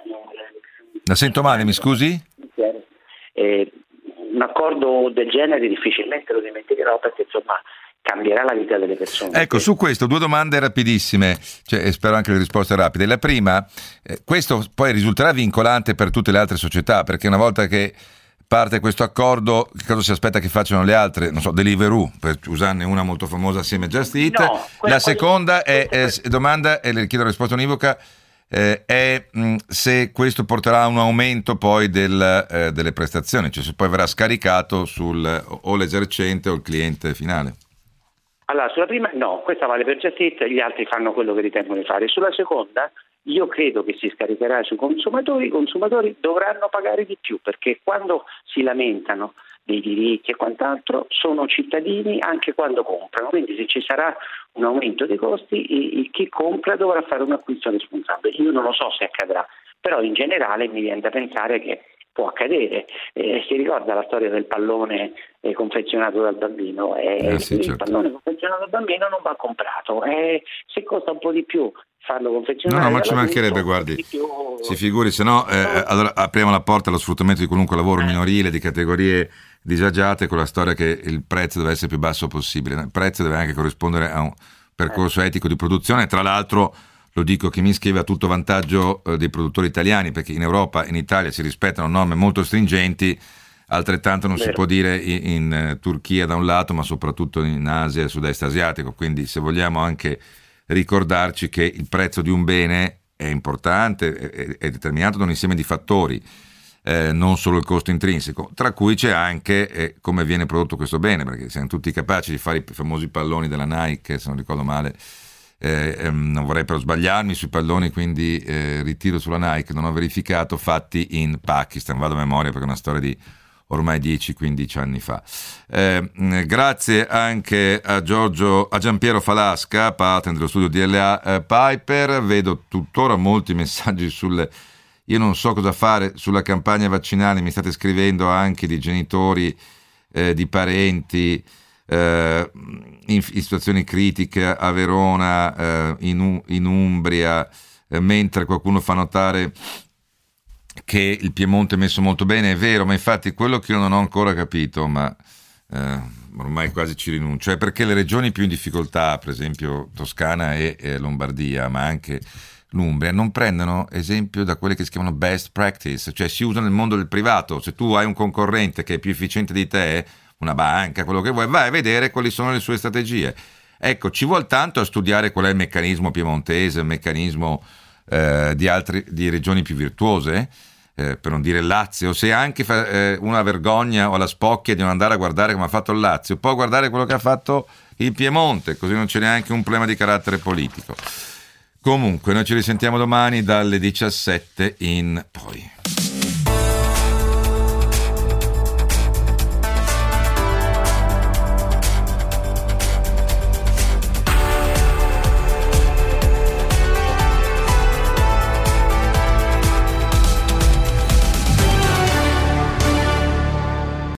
La sento male, mi scusi? Eh, un accordo del genere difficilmente lo dimenticherò, perché insomma cambierà la vita delle persone. Ecco, su questo due domande rapidissime, cioè, e spero anche le risposte rapide. La prima, eh, questo poi risulterà vincolante per tutte le altre società, perché una volta che parte questo accordo, che cosa si aspetta che facciano le altre? Non so, Deliveroo, per usarne una molto famosa assieme a Just Eat. No, la seconda è, è, è, domanda, e le chiedo la risposta univoca, eh, è mh, se questo porterà a un aumento poi del, eh, delle prestazioni, cioè se poi verrà scaricato sul o l'esercente o il cliente finale. Allora, sulla prima no, questa vale per Just Eat, gli altri fanno quello che ritengono di fare. Sulla seconda io credo che si scaricherà sui consumatori, i consumatori dovranno pagare di più, perché quando si lamentano dei diritti e quant'altro sono cittadini anche quando comprano, quindi se ci sarà un aumento dei costi chi compra dovrà fare un acquisto responsabile. Io non lo so se accadrà, però in generale mi viene da pensare che può accadere. Eh, si ricorda la storia del pallone eh, confezionato dal bambino? Eh, eh sì, il certo. pallone confezionato dal bambino non va comprato, eh, se costa un po' di più farlo confezionare. No, no, ma ci mancherebbe, guardi, più... si figuri, se no eh, allora apriamo la porta allo sfruttamento di qualunque lavoro eh. minorile, di categorie disagiate, con la storia che il prezzo deve essere più basso possibile. Il prezzo deve anche corrispondere a un percorso eh. etico di produzione, tra l'altro. Lo dico che mi scrive a tutto vantaggio eh, dei produttori italiani, perché in Europa e in Italia si rispettano norme molto stringenti, altrettanto non Vero. si può dire in, in eh, Turchia da un lato, ma soprattutto in Asia e sud-est asiatico. Quindi se vogliamo anche ricordarci che il prezzo di un bene è importante, è, è determinato da un insieme di fattori, eh, non solo il costo intrinseco, tra cui c'è anche eh, come viene prodotto questo bene, perché siamo tutti capaci di fare i famosi palloni della Nike, se non ricordo male. Eh, ehm, non vorrei però sbagliarmi sui palloni, quindi eh, ritiro sulla Nike, non ho verificato, fatti in Pakistan, vado a memoria perché è una storia di ormai dieci quindici anni fa. Eh, mh, grazie anche a Giorgio, a Giampiero Falasca, partner dello studio D L A eh, Piper. Vedo tuttora molti messaggi sul io non so cosa fare sulla campagna vaccinale, mi state scrivendo anche di genitori, eh, di parenti in situazioni critiche a Verona, in, in Umbria, mentre qualcuno fa notare che il Piemonte è messo molto bene. È vero, ma infatti quello che io non ho ancora capito, ma eh, ormai quasi ci rinuncio, è perché le regioni più in difficoltà, per esempio Toscana e eh, Lombardia, ma anche l'Umbria, non prendono esempio da quelle che si chiamano best practice, cioè si usa nel mondo del privato. Se tu hai un concorrente che è più efficiente di te, una banca, quello che vuoi, vai a vedere quali sono le sue strategie. Ecco, ci vuol tanto a studiare qual è il meccanismo piemontese, il meccanismo eh, di altre di regioni più virtuose, eh, per non dire Lazio. Se anche fa, eh, una vergogna o la spocchia di non andare a guardare come ha fatto il Lazio, può guardare quello che ha fatto il Piemonte, così non c'è neanche un problema di carattere politico. Comunque, noi ci risentiamo domani dalle diciassette in poi.